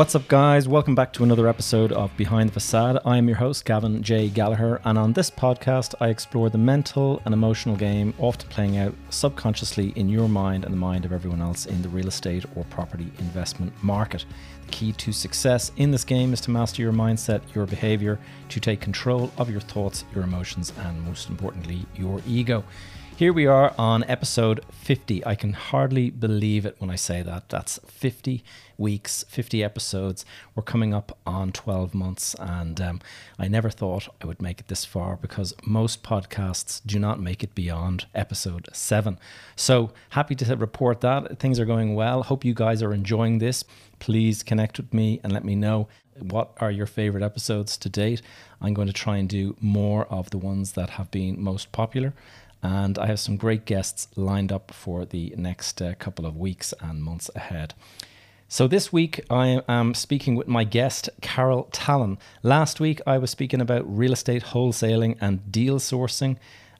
What's up, guys? Welcome back to another episode of Behind the Facade. I am your host, Gavin J. Gallagher, and on this podcast, I explore the mental and emotional game often playing out subconsciously in your mind and the mind of everyone else in the real estate or property investment market. The key to success in this game is to master your mindset, your behavior, to take control of your thoughts, your emotions, and most importantly, your ego. Here we are on episode 50. I can hardly believe it when I say that. That's 50 weeks, 50 episodes. We're coming up on 12 months, and I never thought I would make it this far because most podcasts do not make it beyond episode 7. So happy to report that. Things are going well. Hope you guys are enjoying this. Please connect with me and let me know what are your favorite episodes to date. I'm going to try and do more of the ones that have been most popular. And I have some great guests lined up for the next couple of weeks and months ahead. So this week I am speaking with my guest, Carol Tallon. Last week I was speaking about real estate wholesaling and deal sourcing.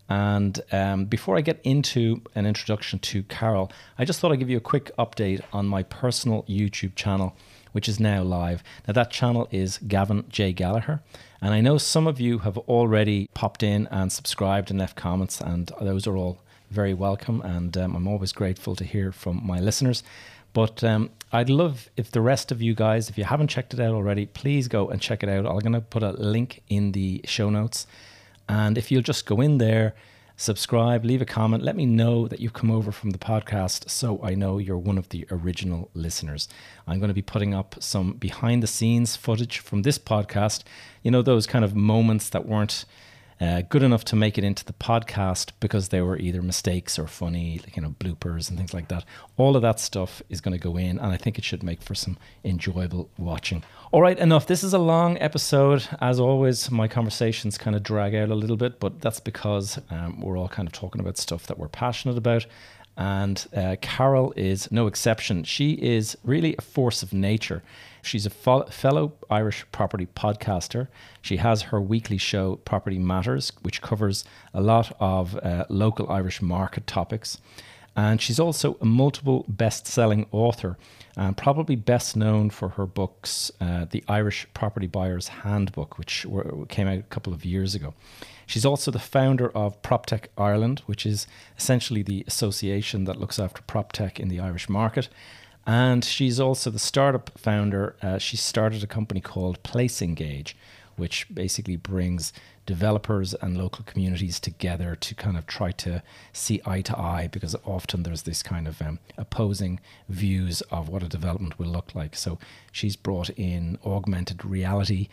And before I get into an introduction to Carol, I just thought I'd give you a quick update on my personal YouTube channel, which is now live. Now that channel is Gavin J. Gallagher. And I know some of you have already popped in and subscribed and left comments, and those are all very welcome. And I'm always grateful to hear from my listeners. But I'd love if the rest of you guys, if you haven't checked it out already, please go and check it out. I'm going to put a link in the show notes. And if you'll just go in there, subscribe, leave a comment, let me know that you've come over from the podcast so I know you're one of the original listeners. I'm going to be putting up some behind the scenes footage from this podcast, you know, those kind of moments that weren't good enough to make it into the podcast because they were either mistakes or funny, you know, bloopers and things like that. All of that stuff is going to go in, and I think it should make for some enjoyable watching. All right, enough. This is a long episode. As always, my conversations kind of drag out a little bit, but that's because we're all kind of talking about stuff that we're passionate about. And Carol is no exception. She is really a force of nature. She's a fellow Irish property podcaster. She has her weekly show, Property Matters, which covers a lot of local Irish market topics. And she's also a multiple best-selling author, and probably best known for her books, The Irish Property Buyers Handbook, which came out a couple of years ago. She's also the founder of PropTech Ireland, which is essentially the association that looks after PropTech in the Irish market. And she's also the startup founder. She started a company called PlaceEngage, which basically brings developers and local communities together to kind of try to see eye to eye, because often there's this kind of opposing views of what a development will look like. So she's brought in augmented reality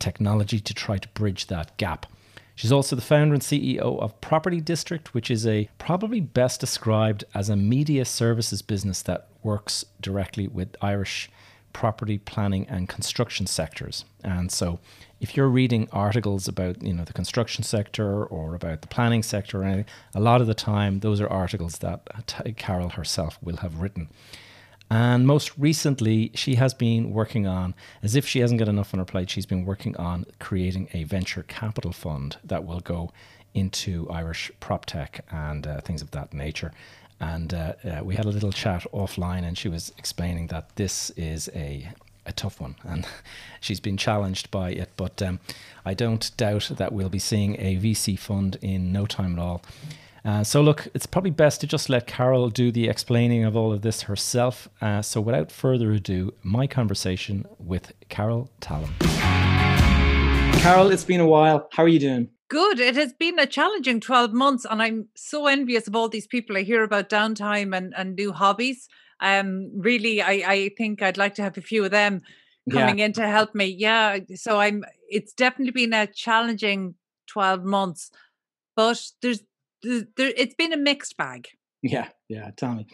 technology to try to bridge that gap. She's also the founder and CEO of Property District, which is a probably best described as a media services business that works directly with Irish property planning and construction sectors. And so if you're reading articles about, you know, the construction sector or about the planning sector or anything, a lot of the time those are articles that Carol herself will have written. And most recently she has been working on, as if she hasn't got enough on her plate, she's been working on creating a venture capital fund that will go into Irish prop tech and things of that nature. And we had a little chat offline, and she was explaining that this is a tough one, and she's been challenged by it. But I don't doubt that we'll be seeing a VC fund in no time at all. So look, it's probably best to just let Carol do the explaining of all of this herself. So without further ado, my conversation with Carol Tallon. Carol, it's been a while. How are you doing? Good. It has been a challenging 12 months, and I'm so envious of all these people I hear about downtime and new hobbies. Really, I think I'd like to have a few of them coming in to help me. Yeah. So it's definitely been a challenging 12 months, but it's been a mixed bag. Yeah. Yeah. Tell me.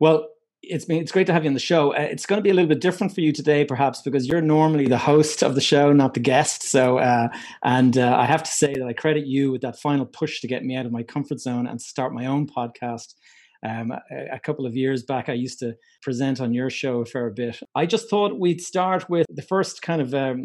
Well, it's great to have you on the show. It's going to be a little bit different for you today, perhaps, because you're normally the host of the show, not the guest. So, I have to say that I credit you with that final push to get me out of my comfort zone and start my own podcast. A couple of years back, I used to present on your show a fair bit. I just thought we'd start with the first kind of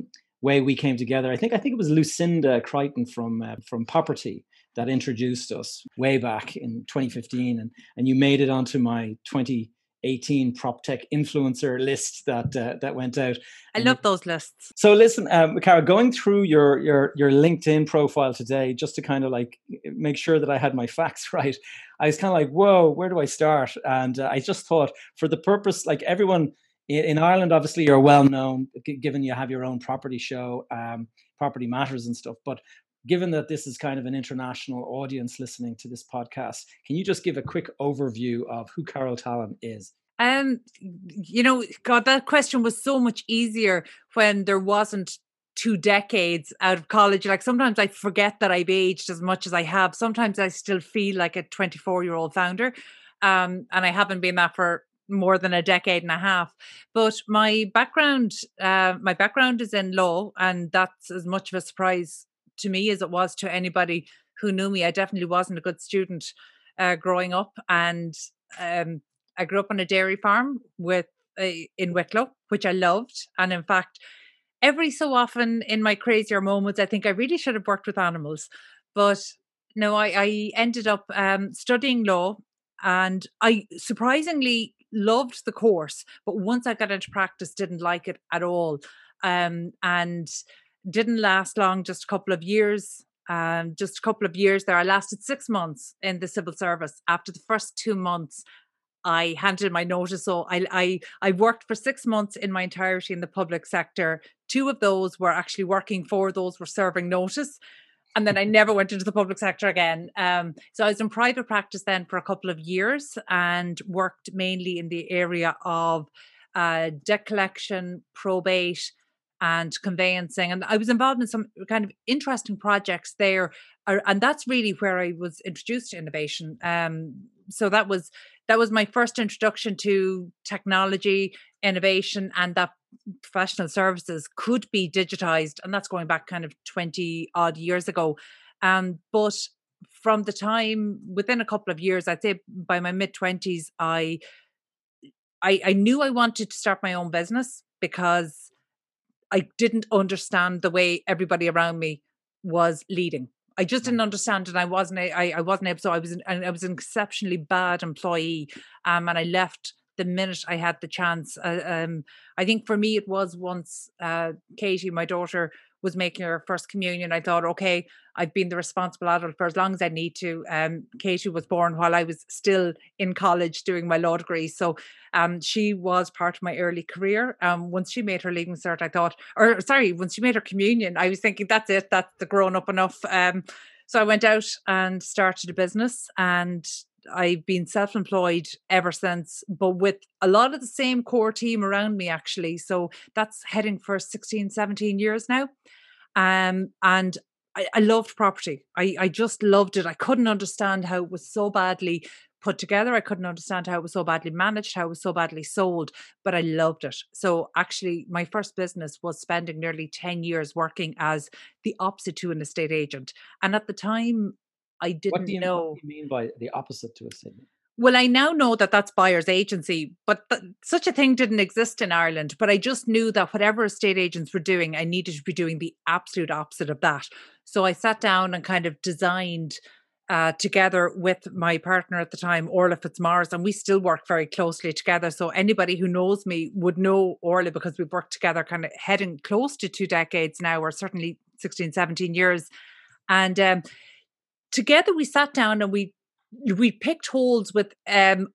way we came together. I think it was Lucinda Crichton from Popperty that introduced us way back in 2015, and you made it onto my 20. 18 PropTech influencer list that that went out. I love those lists. So listen, Cara, going through your LinkedIn profile today, just to kind of like make sure that I had my facts right, I was kind of like, whoa, where do I start? And I just thought, for the purpose, like everyone in Ireland, obviously you're well known, given you have your own property show, Property Matters and stuff, but given that this is kind of an international audience listening to this podcast, can you just give a quick overview of who Carol Tallon is? You know, God, that question was so much easier when there wasn't 2 decades out of college. Like sometimes I forget that I've aged as much as I have. Sometimes I still feel like a 24-year-old founder. And I haven't been that for more than a decade and a half. But my background is in law, and that's as much of a surprise to me as it was to anybody who knew me. I definitely wasn't a good student growing up, and I grew up on a dairy farm in Wicklow, which I loved. And in fact, every so often in my crazier moments, I think I really should have worked with animals. But no, I ended up studying law, and I surprisingly loved the course. But once I got into practice, didn't like it at all, and didn't last long, just a couple of years. There, I lasted 6 months in the civil service. After the first 2 months, I handed in my notice. So I worked for 6 months in my entirety in the public sector. 2 of those were actually working for those were serving notice. And then I never went into the public sector again. So I was in private practice then for a couple of years, and worked mainly in the area of debt collection, probate, and conveyancing. And I was involved in some kind of interesting projects there. And that's really where I was introduced to innovation. So that was my first introduction to technology, innovation, and that professional services could be digitized. And that's going back kind of 20 odd years ago. But from the time, within a couple of years, I'd say by my mid-20s, I knew I wanted to start my own business, because I didn't understand the way everybody around me was leading. I just didn't understand, and I wasn't able. So I was an exceptionally bad employee, and I left the minute I had the chance. I think for me it was once Katie, my daughter, was making her first communion. I thought, okay, I've been the responsible adult for as long as I need to. Katie was born while I was still in college doing my law degree. So she was part of my early career. Once she made her leaving cert, once she made her communion, I was thinking, that's it, that's the grown up enough. So I went out and started a business, and I've been self-employed ever since, but with a lot of the same core team around me, actually. So that's heading for 16, 17 years now. And I loved property. I just loved it. I couldn't understand how it was so badly put together. I couldn't understand how it was so badly managed, how it was so badly sold, but I loved it. So actually, my first business was spending nearly 10 years working as the opposite to an estate agent. And at the time, I didn't know. What do you mean by the opposite to a estate? Well, I now know that that's buyer's agency, but such a thing didn't exist in Ireland. But I just knew that whatever estate agents were doing, I needed to be doing the absolute opposite of that. So I sat down and kind of designed together with my partner at the time, Orla Fitzmaurice, and we still work very closely together. So anybody who knows me would know Orla, because we've worked together kind of heading close to 2 decades now, or certainly 16, 17 years. And together we sat down and we picked holes with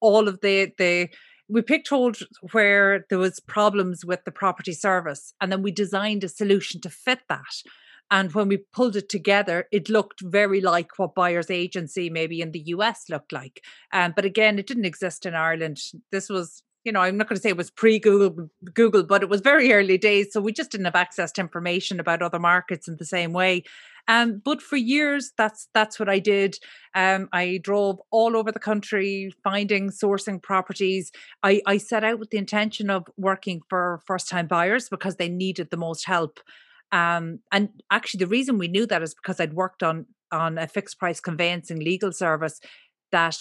all of the we picked holes where there was problems with the property service, and then we designed a solution to fit that. And when we pulled it together, it looked very like what buyer's agency maybe in the US looked like. But again, it didn't exist in Ireland. This was, you know, I'm not going to say it was pre-Google, but it was very early days. So we just didn't have access to information about other markets in the same way. But for years, that's what I did. I drove all over the country, finding, sourcing properties. I set out with the intention of working for first-time buyers, because they needed the most help. And actually, the reason we knew that is because I'd worked on a fixed-price conveyancing legal service that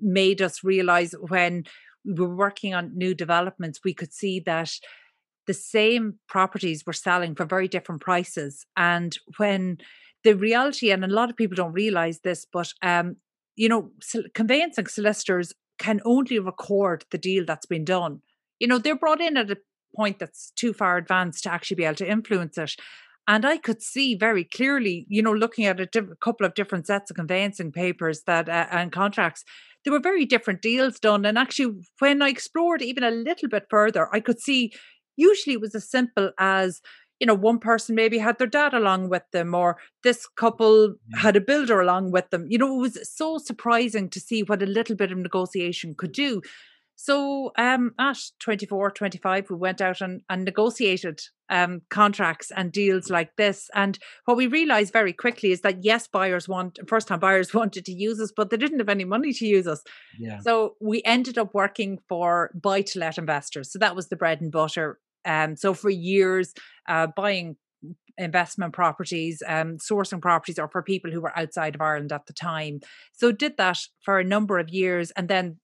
made us realize when we were working on new developments, we could see that the same properties were selling for very different prices. And when the reality, and a lot of people don't realize this, but, you know, conveyancing solicitors can only record the deal that's been done. You know, they're brought in at a point that's too far advanced to actually be able to influence it. And I could see very clearly, you know, looking at a couple of different sets of conveyancing papers that and contracts, there were very different deals done. And actually, when I explored even a little bit further, I could see usually it was as simple as, you know, one person maybe had their dad along with them, or this couple had a builder along with them. You know, it was so surprising to see what a little bit of negotiation could do. So at 24, 25, we went out and negotiated contracts and deals like this. And what we realized very quickly is that, yes, first-time buyers wanted to use us, but they didn't have any money to use us. Yeah. So we ended up working for buy-to-let investors. So that was the bread and butter. So for years, buying investment properties, sourcing properties, or for people who were outside of Ireland at the time. So did that for a number of years. And then,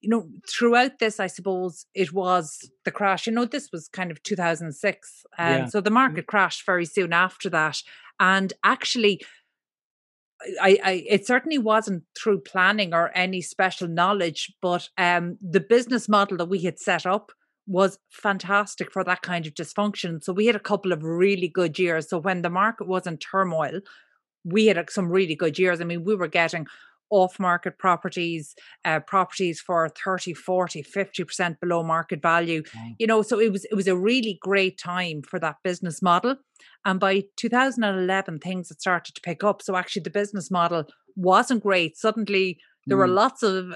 you know, throughout this, I suppose it was the crash. You know, this was kind of 2006. So the market crashed very soon after that. And actually, it certainly wasn't through planning or any special knowledge, but the business model that we had set up was fantastic for that kind of dysfunction. So we had a couple of really good years. So when the market was in turmoil, we had some really good years. I mean, we were getting off-market properties, properties for 30, 40, 50% below market value. Wow. You know, so it was a really great time for that business model. And by 2011, things had started to pick up. So actually the business model wasn't great. Suddenly there were lots of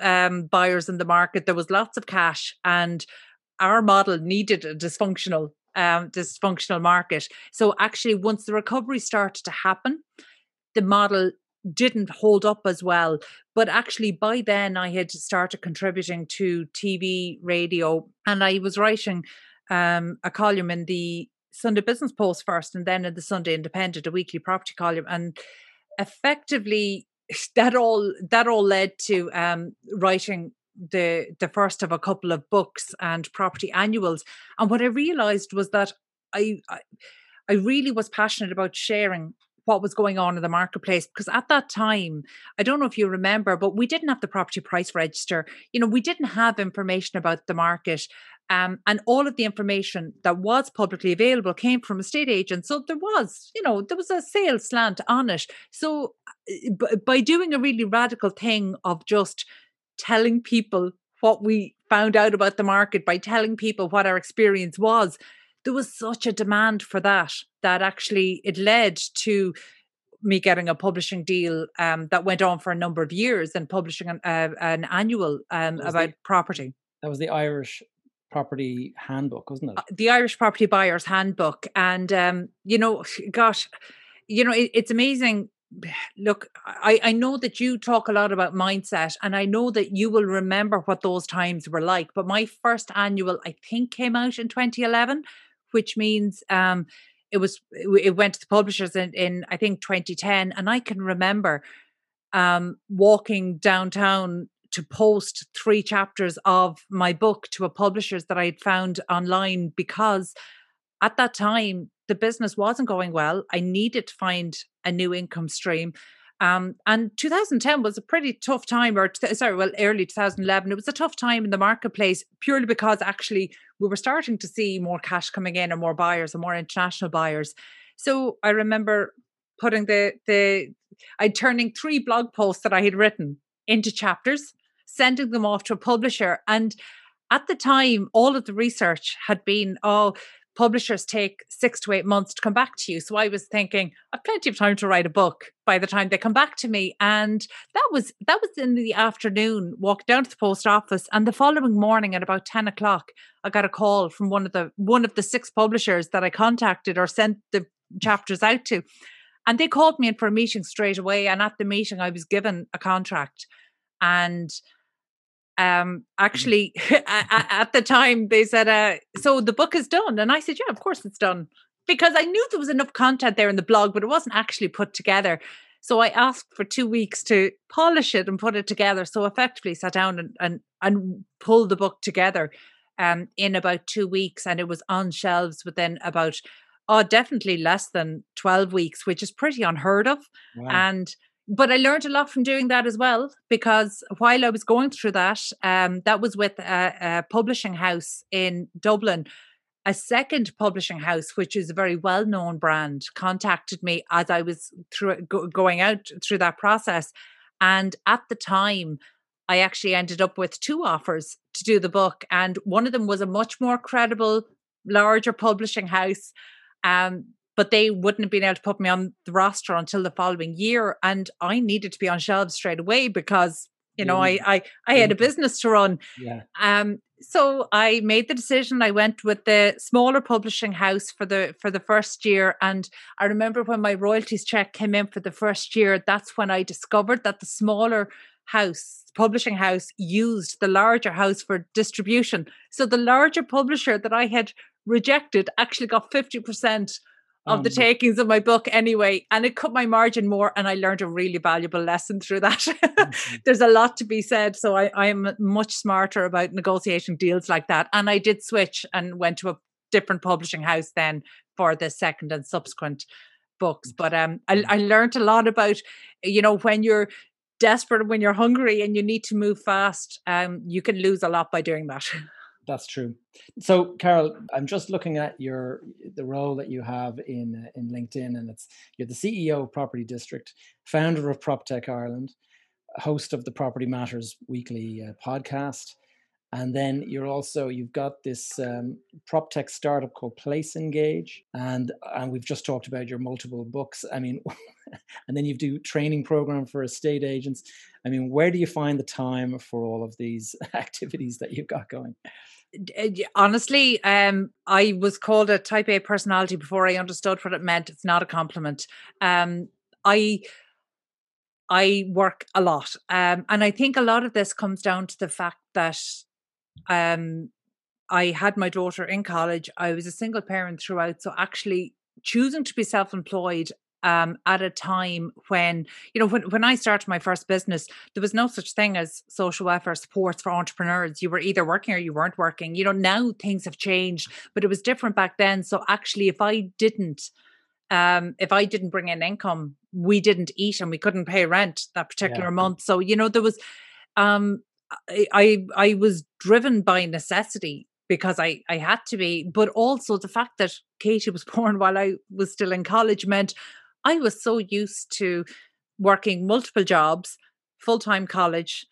buyers in the market. There was lots of cash, and our model needed a dysfunctional market. So actually once the recovery started to happen, the model didn't hold up as well. But actually by then I had started contributing to TV, radio, and I was writing a column in the Sunday Business Post first, and then in the Sunday Independent, a weekly property column. And effectively that all led to writing the first of a couple of books and property annuals. And what I realized was that I really was passionate about sharing what was going on in the marketplace, because at that time, I don't know if you remember, but we didn't have the property price register. You know, we didn't have information about the market, and all of the information that was publicly available came from estate agents. So there was a sales slant on it. So by doing a really radical thing of just telling people what we found out about the market, by telling people what our experience was, there was such a demand for that actually it led to me getting a publishing deal that went on for a number of years, and publishing an annual about property. That was the Irish Property Handbook, wasn't it? The Irish Property Buyers Handbook. And, you know, gosh, you know, it's amazing. Look, I know that you talk a lot about mindset, and I know that you will remember what those times were like. But my first annual, I think, came out in 2011, which means it went to the publishers in I think 2010. And I can remember walking downtown to post 3 chapters of my book to a publisher that I had found online, because at that time the business wasn't going well. I needed to find a new income stream. And 2010 was a pretty tough time, early 2011. It was a tough time in the marketplace, purely because actually we were starting to see more cash coming in, and more buyers, and more international buyers. So I remember putting turning 3 blog posts that I had written into chapters, sending them off to a publisher. And at the time, all of the research had been, publishers take 6 to 8 months to come back to you. So I was thinking, I've plenty of time to write a book by the time they come back to me. And that was in the afternoon, walked down to the post office, and the following morning at about 10 o'clock, I got a call from one of the 6 publishers that I contacted or sent the chapters out to. And they called me in for a meeting straight away. And at the meeting, I was given a contract. And actually at the time they said, so the book is done. And I said, yeah, of course it's done, because I knew there was enough content there in the blog, but it wasn't actually put together. So I asked for 2 weeks to polish it and put it together. So effectively sat down and pulled the book together, in about 2 weeks. And it was on shelves within about, definitely less than 12 weeks, which is pretty unheard of. Wow. And But I learned a lot from doing that as well, because while I was going through that, that was with a publishing house in Dublin. A second publishing house, which is a very well-known brand, contacted me as I was going out through that process. And at the time, I actually ended up with two offers to do the book. And one of them was a much more credible, larger publishing house. But they wouldn't have been able to put me on the roster until the following year. And I needed to be on shelves straight away because, you know, I had a business to run. Yeah. So I made the decision. I went with the smaller publishing house for the first year. And I remember when my royalties check came in for the first year, that's when I discovered that the smaller house, publishing house, used the larger house for distribution. So the larger publisher that I had rejected actually got 50% of the takings of my book anyway, and it cut my margin more, and I learned a really valuable lesson through that. There's a lot to be said, so I'm much smarter about negotiating deals like that. And I did switch and went to a different publishing house then for the second and subsequent books. But I learned a lot about, you know, when you're desperate, when you're hungry and you need to move fast, you can lose a lot by doing that. That's true. So, Carol, I'm just looking at the role that you have in LinkedIn, and you're the CEO of Property District, founder of PropTech Ireland, host of the Property Matters weekly podcast, and then you've got this PropTech startup called PlaceEngage, and we've just talked about your multiple books. I mean, and then you do training program for estate agents. I mean, where do you find the time for all of these activities that you've got going? Honestly, I was called a type A personality before I understood what it meant. It's not a compliment. I work a lot. And I think a lot of this comes down to the fact that I had my daughter in college. I was a single parent throughout. So actually choosing to be self-employed at a time when, you know, when I started my first business, there was no such thing as social welfare supports for entrepreneurs. You were either working or you weren't working. You know, now things have changed, but it was different back then. So actually, if I didn't bring in income, we didn't eat and we couldn't pay rent that particular month. So, you know, there was, I was driven by necessity, because I had to be, but also the fact that Katie was born while I was still in college meant I was so used to working multiple jobs, full-time college,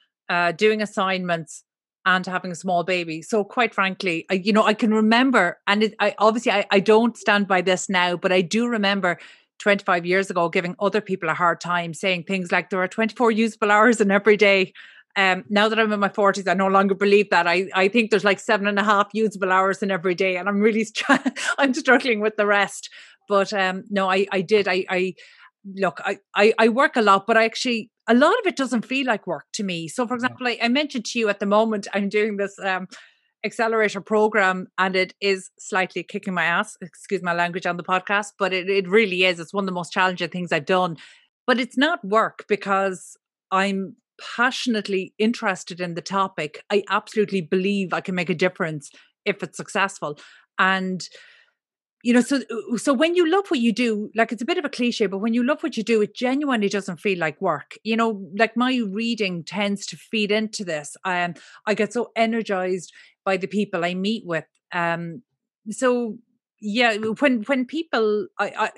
doing assignments and having a small baby. So quite frankly, I can remember, and I don't stand by this now, but I do remember 25 years ago giving other people a hard time, saying things like there are 24 usable hours in every day. Now that I'm in my 40s, I no longer believe that. I think there's like 7.5 usable hours in every day, and I'm really I'm struggling with the rest. But no, I did. I work a lot, but I actually, a lot of it doesn't feel like work to me. So for example, I mentioned to you at the moment, I'm doing this accelerator program, and it is slightly kicking my ass, excuse my language on the podcast, but it really is. It's one of the most challenging things I've done, but it's not work because I'm passionately interested in the topic. I absolutely believe I can make a difference if it's successful. And, you know, so when you love what you do, like, it's a bit of a cliche, but when you love what you do, it genuinely doesn't feel like work. You know, like, my reading tends to feed into this. I get so energized by the people I meet with. So yeah, when people, I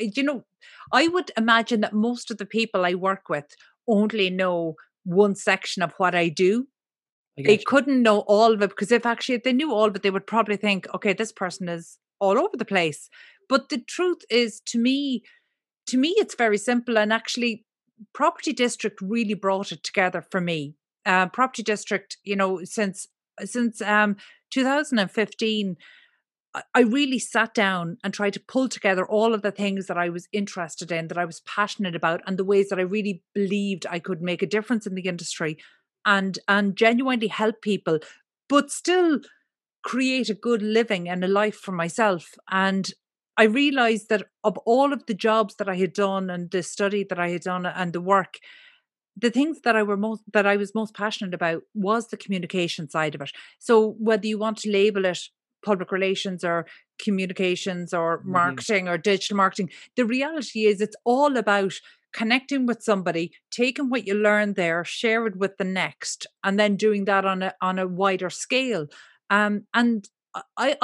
would imagine that most of the people I work with only know one section of what I do. They couldn't know all of it, because if they knew all of it, they would probably think, okay, this person is all over the place. But the truth is, to me, it's very simple. And actually, Property District really brought it together for me. Property District, you know, since 2015, I really sat down and tried to pull together all of the things that I was interested in, that I was passionate about, and the ways that I really believed I could make a difference in the industry and genuinely help people, but still create a good living and a life for myself. And I realized that of all of the jobs that I had done and the study that I had done and the work, the things that I was most passionate about was the communication side of it. So whether you want to label it public relations or communications or marketing or digital marketing, the reality is it's all about connecting with somebody, taking what you learn there, share it with the next, and then doing that on a wider scale. And I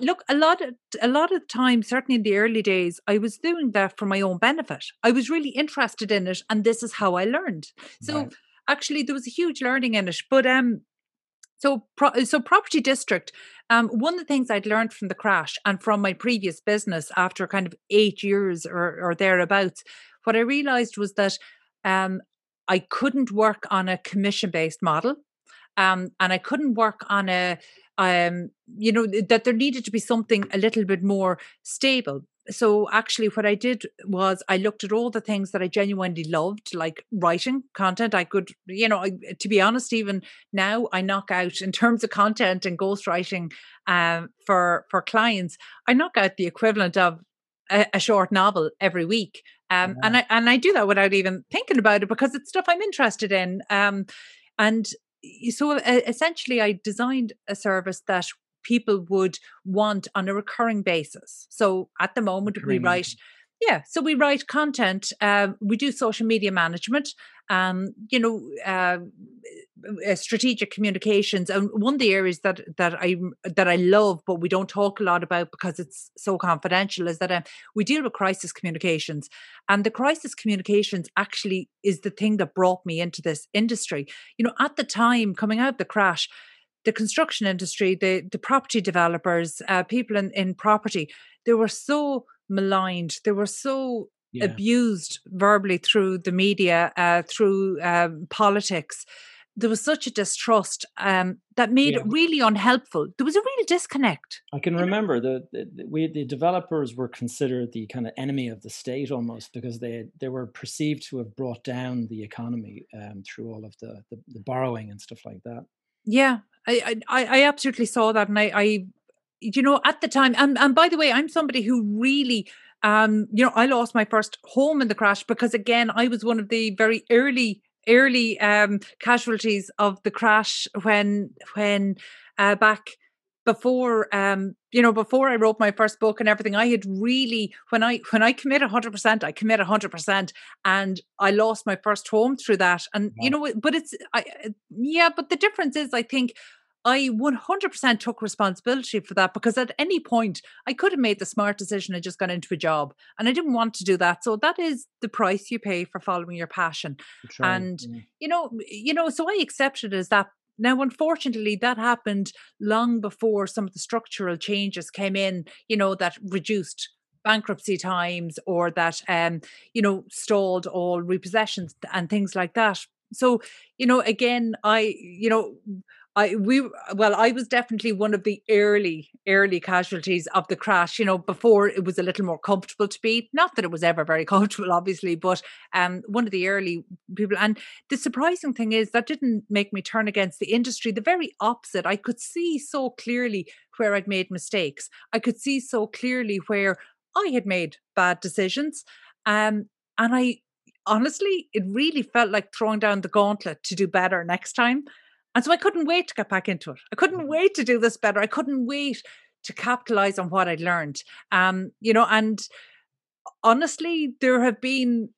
look, a lot of the time, certainly in the early days, I was doing that for my own benefit. I was really interested in it, and this is how I learned. So right. Actually, there was a huge learning in it. But so Property District, one of the things I'd learned from the crash and from my previous business after kind of 8 years or thereabouts, what I realized was that I couldn't work on a commission-based model. And I couldn't work on that there needed to be something a little bit more stable. So actually what I did was I looked at all the things that I genuinely loved, like writing content. I could, to be honest, even now I knock out in terms of content and ghostwriting for clients. I knock out the equivalent of a short novel every week. And I do that without even thinking about it because it's stuff I'm interested in. So essentially, I designed a service that people would want on a recurring basis. So at the moment, we write content. We do social media management, strategic communications. And one of the areas that I love, but we don't talk a lot about because it's so confidential, is that we deal with crisis communications. And the crisis communications actually is the thing that brought me into this industry. At the time, coming out of the crash, the construction industry, the property developers, people in property, they were so maligned. They were so abused verbally through the media, through politics. There was such a distrust that made it really unhelpful. There was a real disconnect. I can remember the developers were considered the kind of enemy of the state almost because they were perceived to have brought down the economy through all of the borrowing and stuff like that. Yeah, I absolutely saw that, and I at the time, and by the way, I'm somebody who really, I lost my first home in the crash because, again, I was one of the very early casualties of the crash when back before, before I wrote my first book and everything. I had really, when I commit 100%, I commit 100%, and I lost my first home through that. And, but the difference is, I think, I 100% took responsibility for that because at any point I could have made the smart decision and just got into a job, and I didn't want to do that. So that is the price you pay for following your passion. Sure. And, so I accepted it as that. Now, unfortunately, that happened long before some of the structural changes came in, that reduced bankruptcy times or that, stalled all repossessions and things like that. So, again, I was definitely one of the early casualties of the crash, before it was a little more comfortable to be. Not that it was ever very comfortable, obviously, but one of the early people. And the surprising thing is that didn't make me turn against the industry. The very opposite. I could see so clearly where I'd made mistakes. I could see so clearly where I had made bad decisions. And I honestly, it really felt like throwing down the gauntlet to do better next time. And so I couldn't wait to get back into it. I couldn't wait to do this better. I couldn't wait to capitalize on what I'd learned. And honestly, there have been,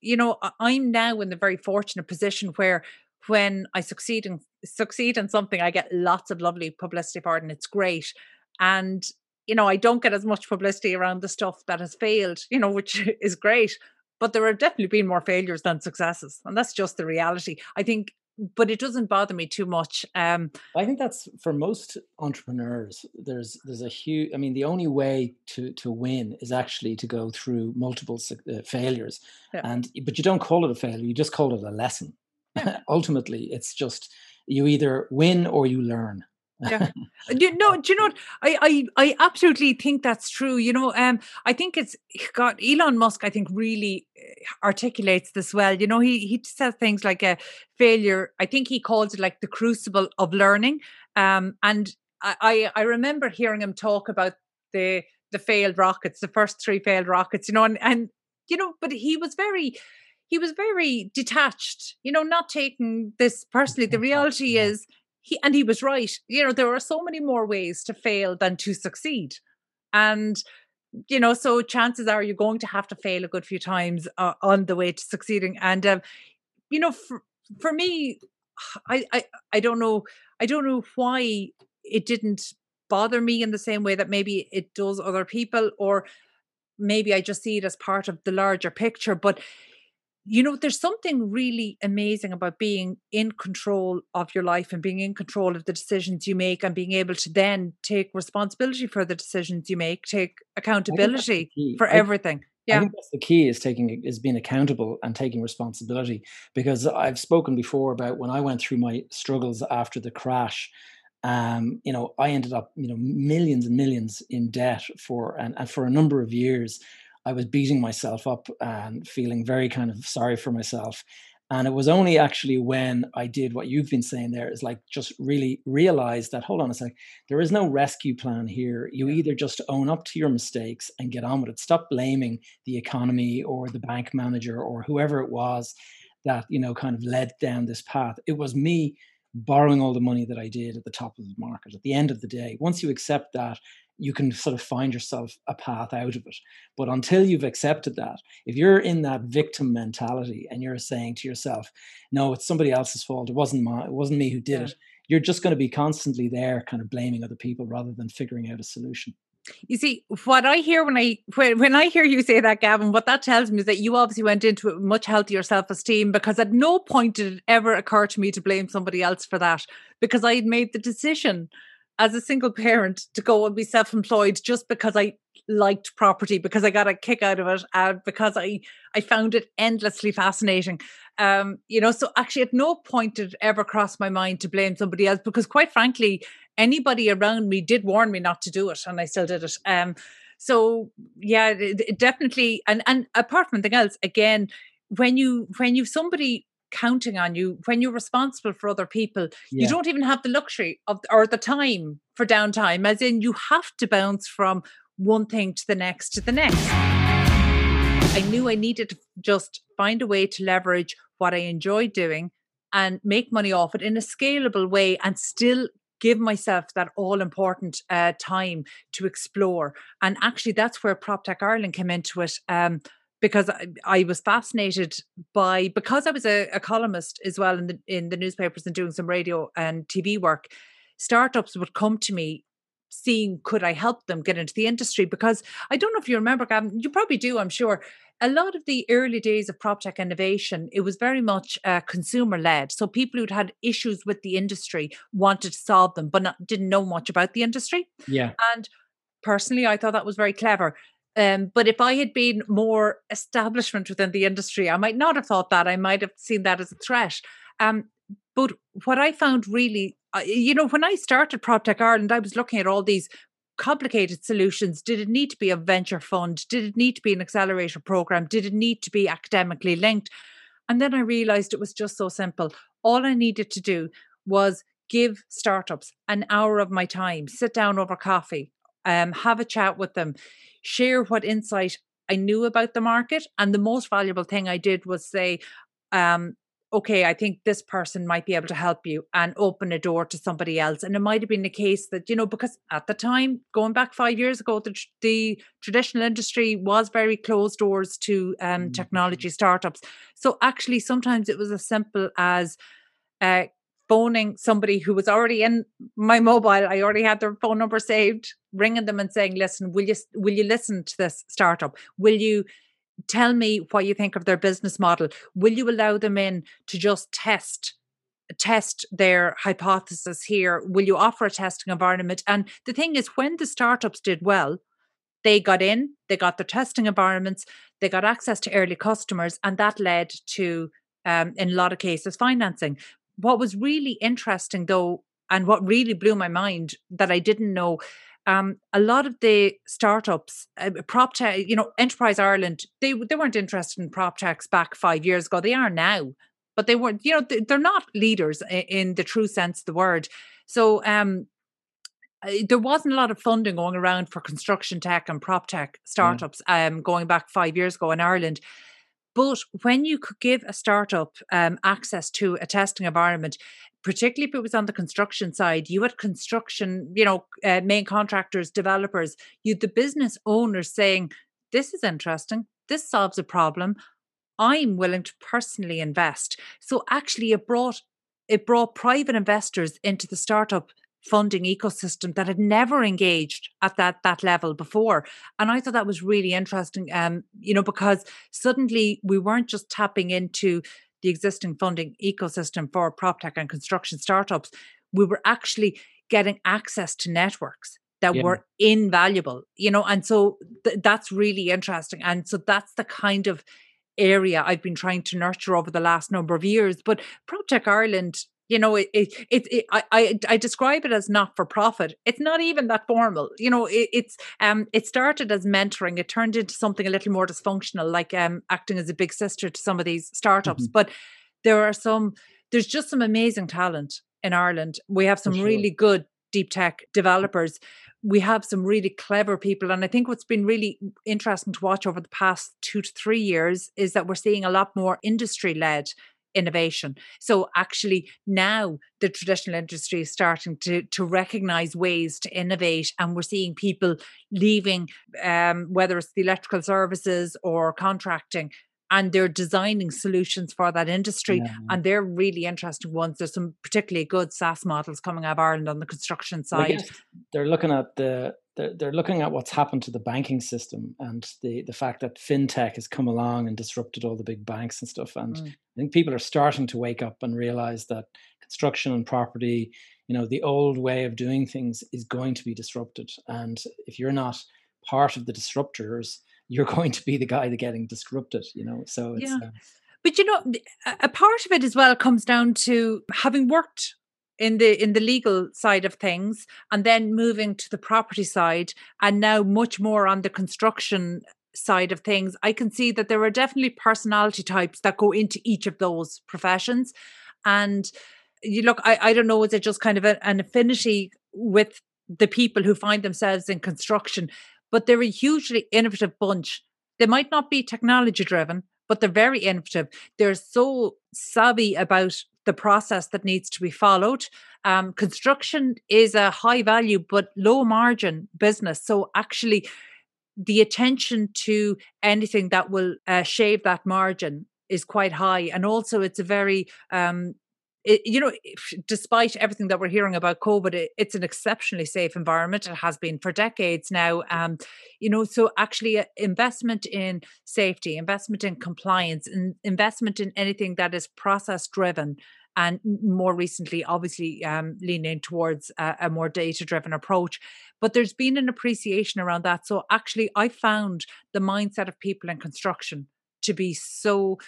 I'm now in the very fortunate position where when I succeed in something, I get lots of lovely publicity for it, and it's great. And, I don't get as much publicity around the stuff that has failed, which is great. But there have definitely been more failures than successes. And that's just the reality, I think. But it doesn't bother me too much. I think that's for most entrepreneurs. There's a huge. I mean, the only way to win is actually to go through multiple failures, but you don't call it a failure. You just call it a lesson. Yeah. Ultimately, it's just you either win or you learn. Yeah. Do you know what? I absolutely think that's true. I think it's got Elon Musk, I think, really articulates this well. He says things like a failure. I think he calls it like the crucible of learning. And I remember hearing him talk about the failed rockets, the first three failed rockets, but he was very detached, not taking this personally. The reality is, he was right. There are so many more ways to fail than to succeed. And you know, so chances are you're going to have to fail a good few times on the way to succeeding. And, you know, for me, I don't know why it didn't bother me in the same way that maybe it does other people, or maybe I just see it as part of the larger picture. But, you know, there's something really amazing about being in control of your life and being in control of the decisions you make and being able to then take responsibility for the decisions you make, take accountability for everything. Yeah. I think that's the key, is being accountable and taking responsibility, because I've spoken before about when I went through my struggles after the crash. You know, I ended up, you know, millions and millions in debt and for a number of years. I was beating myself up and feeling very kind of sorry for myself. And it was only actually when I did what you've been saying there, is like just really realize that, hold on a sec, there is no rescue plan here. You either just own up to your mistakes and get on with it. Stop blaming the economy or the bank manager or whoever it was that, you know, kind of led down this path. It was me borrowing all the money that I did at the top of the market. At the end of the day, once you accept that, you can sort of find yourself a path out of it. But until you've accepted that, if you're in that victim mentality and you're saying to yourself, no, it's somebody else's fault, it wasn't me who did it, you're just going to be constantly there kind of blaming other people rather than figuring out a solution. You see, what I hear when I hear you say that, Gavin, what that tells me is that you obviously went into it with much healthier self-esteem, because at no point did it ever occur to me to blame somebody else for that, because I had made the decision as a single parent to go and be self-employed just because I liked property, because I got a kick out of it, and because I found it endlessly fascinating. You know, so actually at no point did it ever cross my mind to blame somebody else, because quite frankly, anybody around me did warn me not to do it, and I still did it. So yeah, it definitely, and apart from anything else, again, when you've somebody counting on you, when you're responsible for other people, you don't even have the luxury of or the time for downtime, as in you have to bounce from one thing to the next I knew I needed to just find a way to leverage what I enjoy doing and make money off it in a scalable way, and still give myself that all-important time to explore. And actually that's where PropTech Ireland came into it, because I was fascinated by, because I was a columnist as well in the newspapers and doing some radio and TV work, startups would come to me seeing could I help them get into the industry. Because I don't know if you remember, Gavin, you probably do, I'm sure, a lot of the early days of PropTech innovation, it was very much consumer-led. So people who'd had issues with the industry wanted to solve them, but didn't know much about the industry. Yeah. And personally, I thought that was very clever. But if I had been more establishment within the industry, I might not have thought that. I might have seen that as a threat. But what I found really, you know, when I started PropTech Ireland, I was looking at all these complicated solutions. Did it need to be a venture fund? Did it need to be an accelerator program? Did it need to be academically linked? And then I realized it was just so simple. All I needed to do was give startups an hour of my time, sit down over coffee, have a chat with them, share what insight I knew about the market. And the most valuable thing I did was say, okay, I think this person might be able to help you, and open a door to somebody else. And it might have been the case that, you know, because at the time, going back 5 years ago, the traditional industry was very closed doors to technology startups. So actually, sometimes it was as simple as phoning somebody who was already in my mobile. I already had their phone number saved, ringing them and saying, listen, will you listen to this startup? Will you tell me what you think of their business model? Will you allow them in to just test their hypothesis here? Will you offer a testing environment? And the thing is, when the startups did well, they got in, they got their testing environments, they got access to early customers, and that led to, in a lot of cases, financing. What was really interesting, though, and what really blew my mind that I didn't know, a lot of the startups, PropTech, you know, Enterprise Ireland, they weren't interested in PropTechs back 5 years ago. They are now, but they weren't, you know, they're not leaders in the true sense of the word. So there wasn't a lot of funding going around for construction tech and PropTech startups going back 5 years ago in Ireland. But when you could give a startup access to a testing environment, particularly if it was on the construction side, you had construction, main contractors, developers, you had the business owners saying, this is interesting, this solves a problem, I'm willing to personally invest. So actually it brought private investors into the startup funding ecosystem that had never engaged at that level before. And I thought that was really interesting, because suddenly we weren't just tapping into the existing funding ecosystem for PropTech and construction startups. We were actually getting access to networks that were invaluable, and so that's really interesting. And so that's the kind of area I've been trying to nurture over the last number of years. But PropTech Ireland, I describe it as not for profit. It's not even that formal. It started as mentoring. It turned into something a little more dysfunctional, like acting as a big sister to some of these startups. Mm-hmm. But there's just some amazing talent in Ireland. We have some really good deep tech developers. We have some really clever people. And I think what's been really interesting to watch over the past 2 to 3 years is that we're seeing a lot more industry-led innovation. So actually now the traditional industry is starting to recognize ways to innovate, and we're seeing people leaving, whether it's the electrical services or contracting, and they're designing solutions for that industry. Yeah. And they're really interesting ones. There's some particularly good SaaS models coming out of Ireland on the construction side. They're looking at what's happened to the banking system, and the fact that fintech has come along and disrupted all the big banks and stuff. And I think people are starting to wake up and realize that construction and property, the old way of doing things is going to be disrupted. And if you're not part of the disruptors, you're going to be the guy that's getting disrupted, So it's but a part of it as well comes down to having worked in the legal side of things and then moving to the property side and now much more on the construction side of things. I can see that there are definitely personality types that go into each of those professions. And you look, I don't know, is it just kind of an affinity with the people who find themselves in construction? But they're a hugely innovative bunch. They might not be technology driven, but they're very innovative. They're so savvy about the process that needs to be followed. Construction is a high value but low margin business. So actually the attention to anything that will shave that margin is quite high. And also it's a very, despite everything that we're hearing about COVID, it's an exceptionally safe environment. It has been for decades now. So actually investment in safety, investment in compliance, and investment in anything that is process driven, and more recently, obviously, leaning towards a more data-driven approach. But there's been an appreciation around that. So actually, I found the mindset of people in construction to be so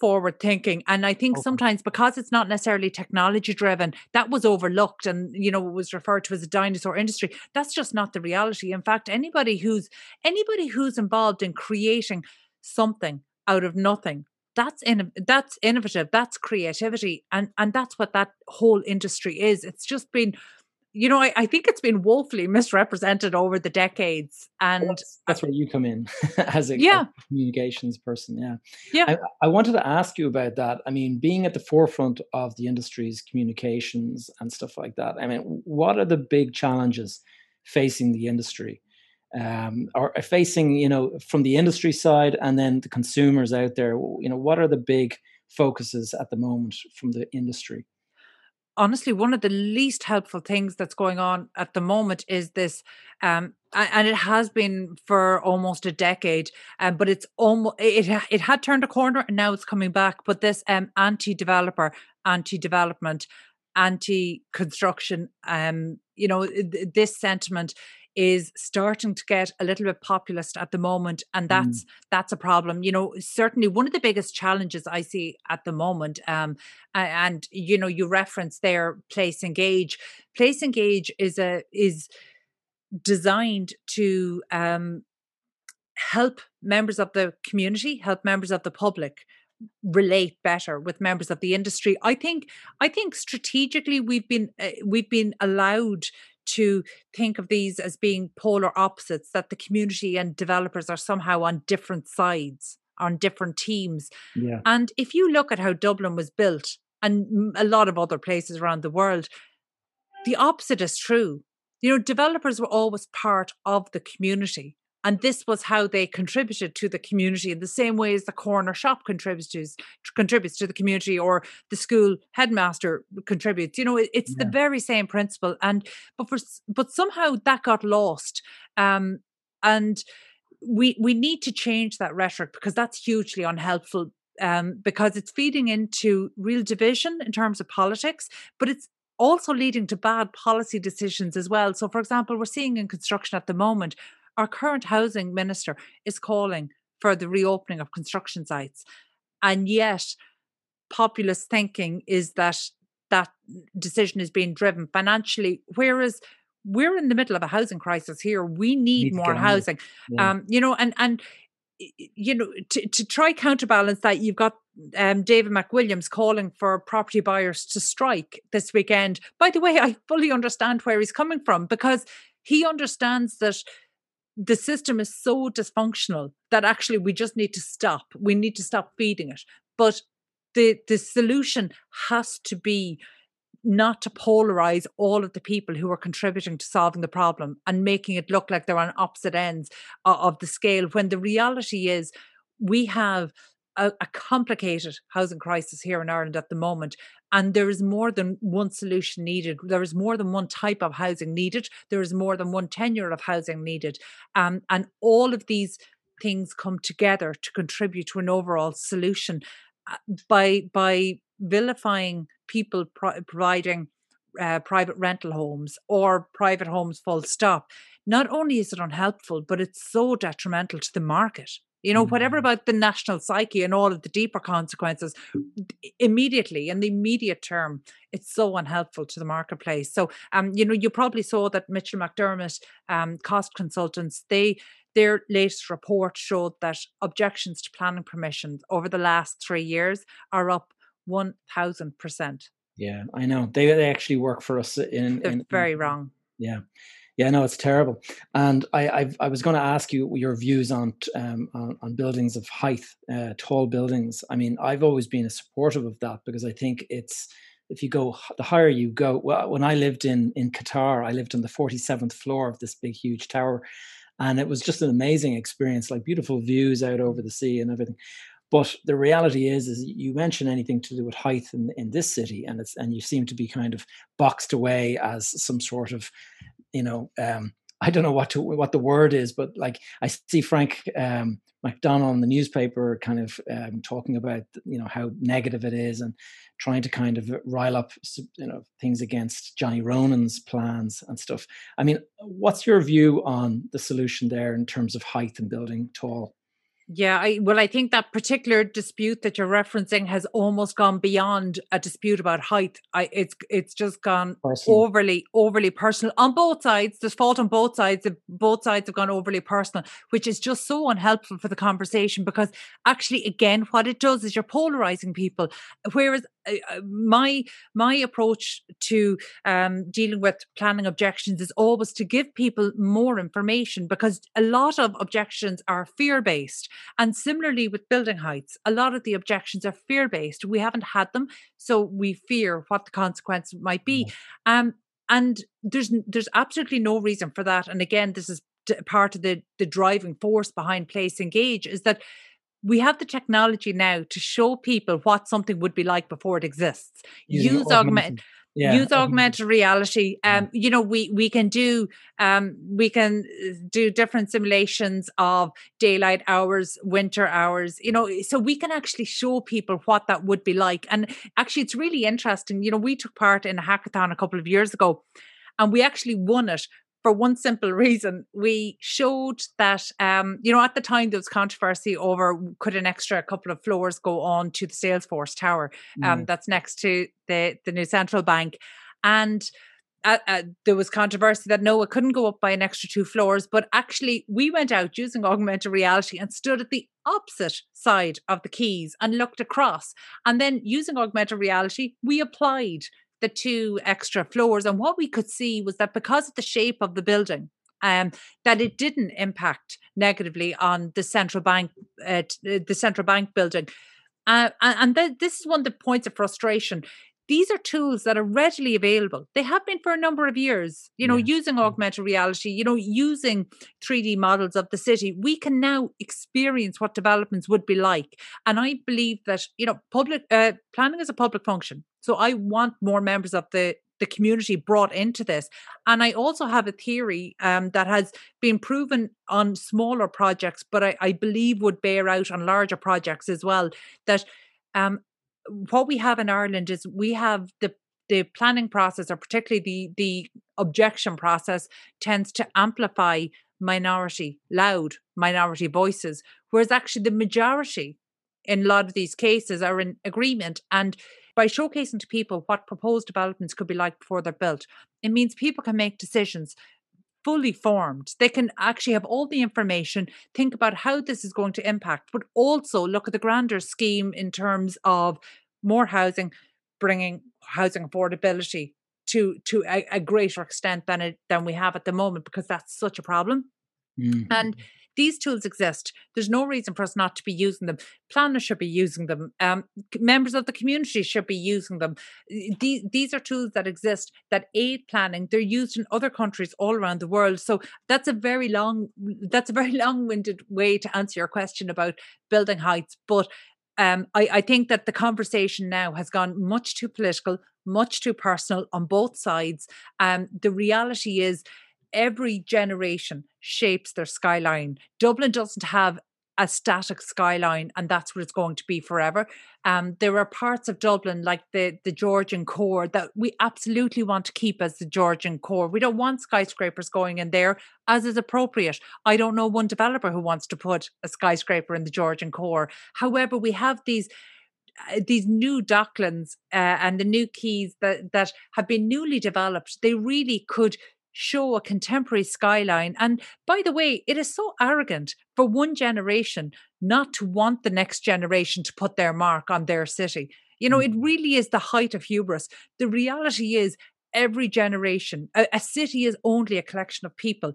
forward thinking. And I think sometimes because it's not necessarily technology driven, that was overlooked and, it was referred to as a dinosaur industry. That's just not the reality. In fact, anybody who's involved in creating something out of nothing, that's innovative, that's creativity. And that's what that whole industry is. It's just been, I think it's been woefully misrepresented over the decades. And that's where you come in as a communications person. Yeah. I wanted to ask you about that. I mean, being at the forefront of the industry's communications and stuff like that, I mean, what are the big challenges facing the industry or facing, from the industry side and then the consumers out there? What are the big focuses at the moment from the industry? Honestly, one of the least helpful things that's going on at the moment is this, and it has been for almost a decade, but it had turned a corner and now it's coming back. But this anti-developer, anti-development, anti-construction, this sentiment is starting to get a little bit populist at the moment, and that's a problem. Certainly one of the biggest challenges I see at the moment. And you reference there PlaceEngage. PlaceEngage is designed to help members of the community, help members of the public relate better with members of the industry. I think strategically we've been allowed to think of these as being polar opposites, that the community and developers are somehow on different sides. on different teams. Yeah. And if you look at how Dublin was built and a lot of other places around the world, the opposite is true. You know, developers were always part of the community. And this was how they contributed to the community in the same way as the corner shop contributes to the community, or the school headmaster contributes. You know, it's the very same principle. And but somehow that got lost. And we need to change that rhetoric, because that's hugely unhelpful, because it's feeding into real division in terms of politics, but it's also leading to bad policy decisions as well. So, for example, we're seeing in construction at the moment, our current housing minister is calling for the reopening of construction sites. And yet populist thinking is that decision is being driven financially, whereas we're in the middle of a housing crisis here. We need more housing. Yeah. You know, and you know, to try counterbalance that, you've got David McWilliams calling for property buyers to strike this weekend. By the way, I fully understand where he's coming from, because he understands that the system is so dysfunctional that actually we just need to stop. We need to stop feeding it. But the solution has to be not to polarize all of the people who are contributing to solving the problem and making it look like they're on opposite ends of the scale, when the reality is we have a complicated housing crisis here in Ireland at the moment. And there is more than one solution needed. There is more than one type of housing needed. There is more than one tenure of housing needed. And all of these things come together to contribute to an overall solution. By vilifying people providing private rental homes or private homes full stop, not only is it unhelpful, but it's so detrimental to the market. You know, whatever about the national psyche and all of the deeper consequences immediately in the immediate term, it's so unhelpful to the marketplace. So, you know, you probably saw that Mitchell McDermott, cost consultants, their latest report showed that objections to planning permissions over the last 3 years are up 1,000%. Yeah, I know. They actually work for us. They're very wrong. Yeah. Yeah, no, it's terrible. And I was going to ask you your views on buildings of height, tall buildings. I mean, I've always been a supportive of that, because I think it's, if you go, the higher you go. Well, when I lived in Qatar, I lived on the 47th floor of this big, huge tower. And it was just an amazing experience, like beautiful views out over the sea and everything. But the reality is you mention anything to do with height in this city, and you seem to be kind of boxed away as some sort of, you know, I don't know what the word is, but like I see Frank McDonald in the newspaper kind of talking about, you know, how negative it is, and trying to kind of rile up, you know, things against Johnny Ronan's plans and stuff. I mean, what's your view on the solution there in terms of height and building tall? Yeah, I think that particular dispute that you're referencing has almost gone beyond a dispute about height. It's just gone overly personal on both sides. There's fault on both sides. Both sides have gone overly personal, which is just so unhelpful for the conversation, because actually, again, what it does is you're polarizing people. Whereas my approach to dealing with planning objections is always to give people more information, because a lot of objections are fear-based. And similarly with building heights, a lot of the objections are fear-based. We haven't had them, so we fear what the consequence might be. And there's absolutely no reason for that. And again, this is part of the driving force behind PlaceEngage, is that we have the technology now to show people what something would be like before it exists. Use augmented reality. You know, we can do different simulations of daylight hours, winter hours, you know, so we can actually show people what that would be like. And actually, it's really interesting. You know, we took part in a hackathon a couple of years ago, and we actually won it for one simple reason. We showed that, you know, at the time there was controversy over could an extra couple of floors go on to the Salesforce Tower that's next to the new Central Bank. And there was controversy that, no, it couldn't go up by an extra 2 floors. But actually, we went out using augmented reality and stood at the opposite side of the quays and looked across. And then using augmented reality, we applied the 2 extra floors. And what we could see was that because of the shape of the building, that it didn't impact negatively on the Central Bank building. And this is one of the points of frustration. These are tools that are readily available. They have been for a number of years, you know, using augmented reality, you know, using 3D models of the city. We can now experience what developments would be like. And I believe that, you know, public planning is a public function. So I want more members of the community brought into this. And I also have a theory that has been proven on smaller projects, but I believe would bear out on larger projects as well, that what we have in Ireland is we have the planning process, or particularly the objection process, tends to amplify loud minority voices, whereas actually the majority in a lot of these cases are in agreement. And by showcasing to people what proposed developments could be like before they're built, it means people can make decisions fully formed. They can actually have all the information, think about how this is going to impact, but also look at the grander scheme in terms of more housing, bringing housing affordability to a greater extent than we have at the moment, because that's such a problem. Mm-hmm. And these tools exist. There's no reason for us not to be using them. Planners should be using them. Members of the community should be using them. These are tools that exist, that aid planning. They're used in other countries all around the world. So that's a very long-winded way to answer your question about building heights. But I think that the conversation now has gone much too political, much too personal on both sides. The reality is, every generation shapes their skyline. Dublin doesn't have a static skyline, and that's what it's going to be forever. There are parts of Dublin, like the Georgian core, that we absolutely want to keep as the Georgian core. We don't want skyscrapers going in there, as is appropriate. I don't know one developer who wants to put a skyscraper in the Georgian core. However, we have these new Docklands and the new quays that have been newly developed. They really could show a contemporary skyline. And by the way, it is so arrogant for one generation not to want the next generation to put their mark on their city. You know, it really is the height of hubris. The reality is, every generation, a city is only a collection of people.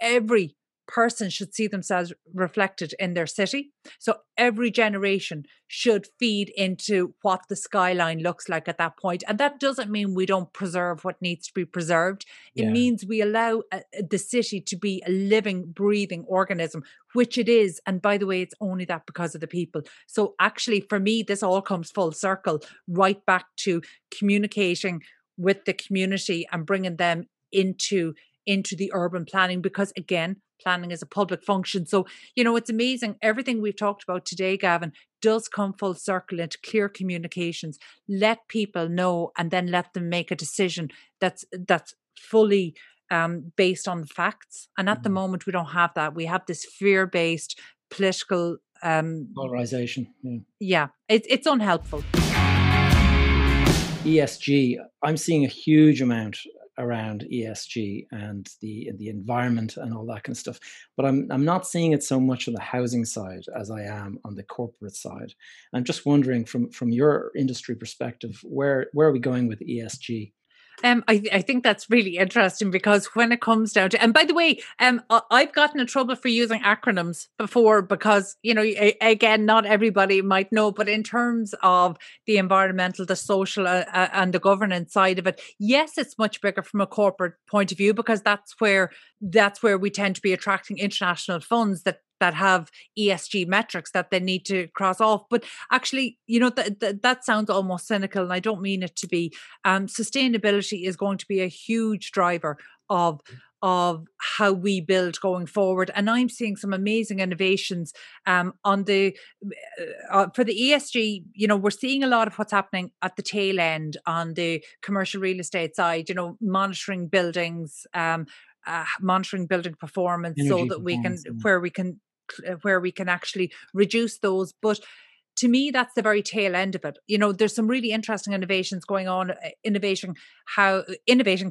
Every person should see themselves reflected in their city. So every generation should feed into what the skyline looks like at that point. And that doesn't mean we don't preserve what needs to be preserved. It means we allow the city to be a living, breathing organism, which it is. And by the way, it's only that because of the people. So actually, for me, this all comes full circle, right back to communicating with the community and bringing them into the urban planning, because again, planning is a public function. So, you know, it's amazing. Everything we've talked about today, Gavin, does come full circle into clear communications. Let people know, and then let them make a decision that's fully based on facts. And at the moment, we don't have that. We have this fear-based political polarization. Yeah, it's unhelpful. ESG. I'm seeing a huge amount around ESG and the environment and all that kind of stuff, but I'm not seeing it so much on the housing side as I am on the corporate side. I'm just wondering, from your industry perspective, where are we going with ESG? I think that's really interesting, because when it comes down to, and by the way, I've gotten in trouble for using acronyms before, because, you know, again, not everybody might know, but in terms of the environmental, the social and the governance side of it, yes, it's much bigger from a corporate point of view, because that's where we tend to be attracting international funds that have ESG metrics that they need to cross off. But actually, you know, that sounds almost cynical, and I don't mean it to be. Sustainability is going to be a huge driver of how we build going forward. And I'm seeing some amazing innovations for the ESG. You know, we're seeing a lot of what's happening at the tail end on the commercial real estate side, you know, monitoring buildings, monitoring building performance, so that we can, where we can actually reduce those. But to me, that's the very tail end of it. You know, there's some really interesting innovations going on, innovating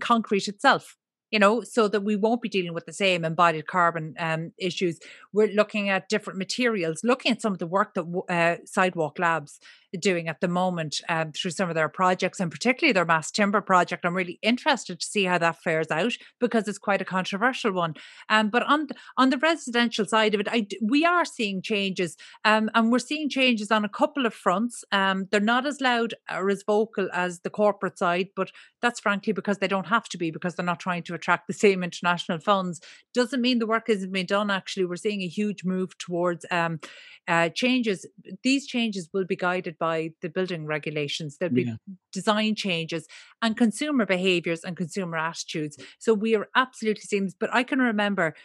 concrete itself. you know, so that we won't be dealing with the same embodied carbon issues. We're looking at different materials, looking at some of the work that Sidewalk Labs are doing at the moment through some of their projects, and particularly their mass timber project. I'm really interested to see how that fares out because it's quite a controversial one. But on the residential side of it, we are seeing changes, and we're seeing changes on a couple of fronts. They're not as loud or as vocal as the corporate side, but that's frankly because they don't have to be, because they're not trying to attract the same international funds. Doesn't mean the work isn't being done. Actually, we're seeing a huge move towards changes. These changes will be guided by the building regulations. There'll be design changes and consumer behaviours and consumer attitudes. So we are absolutely seeing this. But I can remember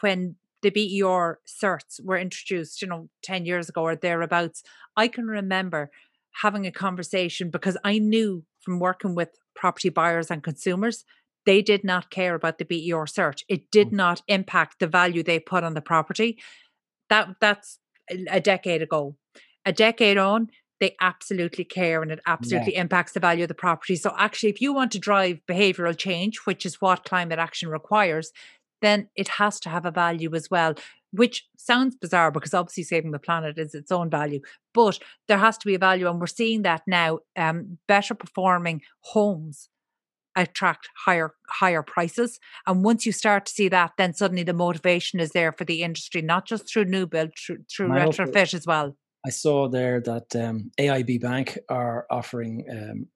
when the BER certs were introduced, you know, 10 years ago or thereabouts. I can remember having a conversation because I knew from working with property buyers and consumers, they did not care about the BER cert. It did not impact the value they put on the property. That's a decade ago. A decade on, they absolutely care, and it absolutely impacts the value of the property. So actually, if you want to drive behavioural change, which is what climate action requires, then it has to have a value as well, which sounds bizarre because obviously saving the planet is its own value, but there has to be a value. And we're seeing that now. Better performing homes attract higher prices, and once you start to see that, then suddenly the motivation is there for the industry, not just through new build, through retrofit as well. I saw there that AIB Bank are offering,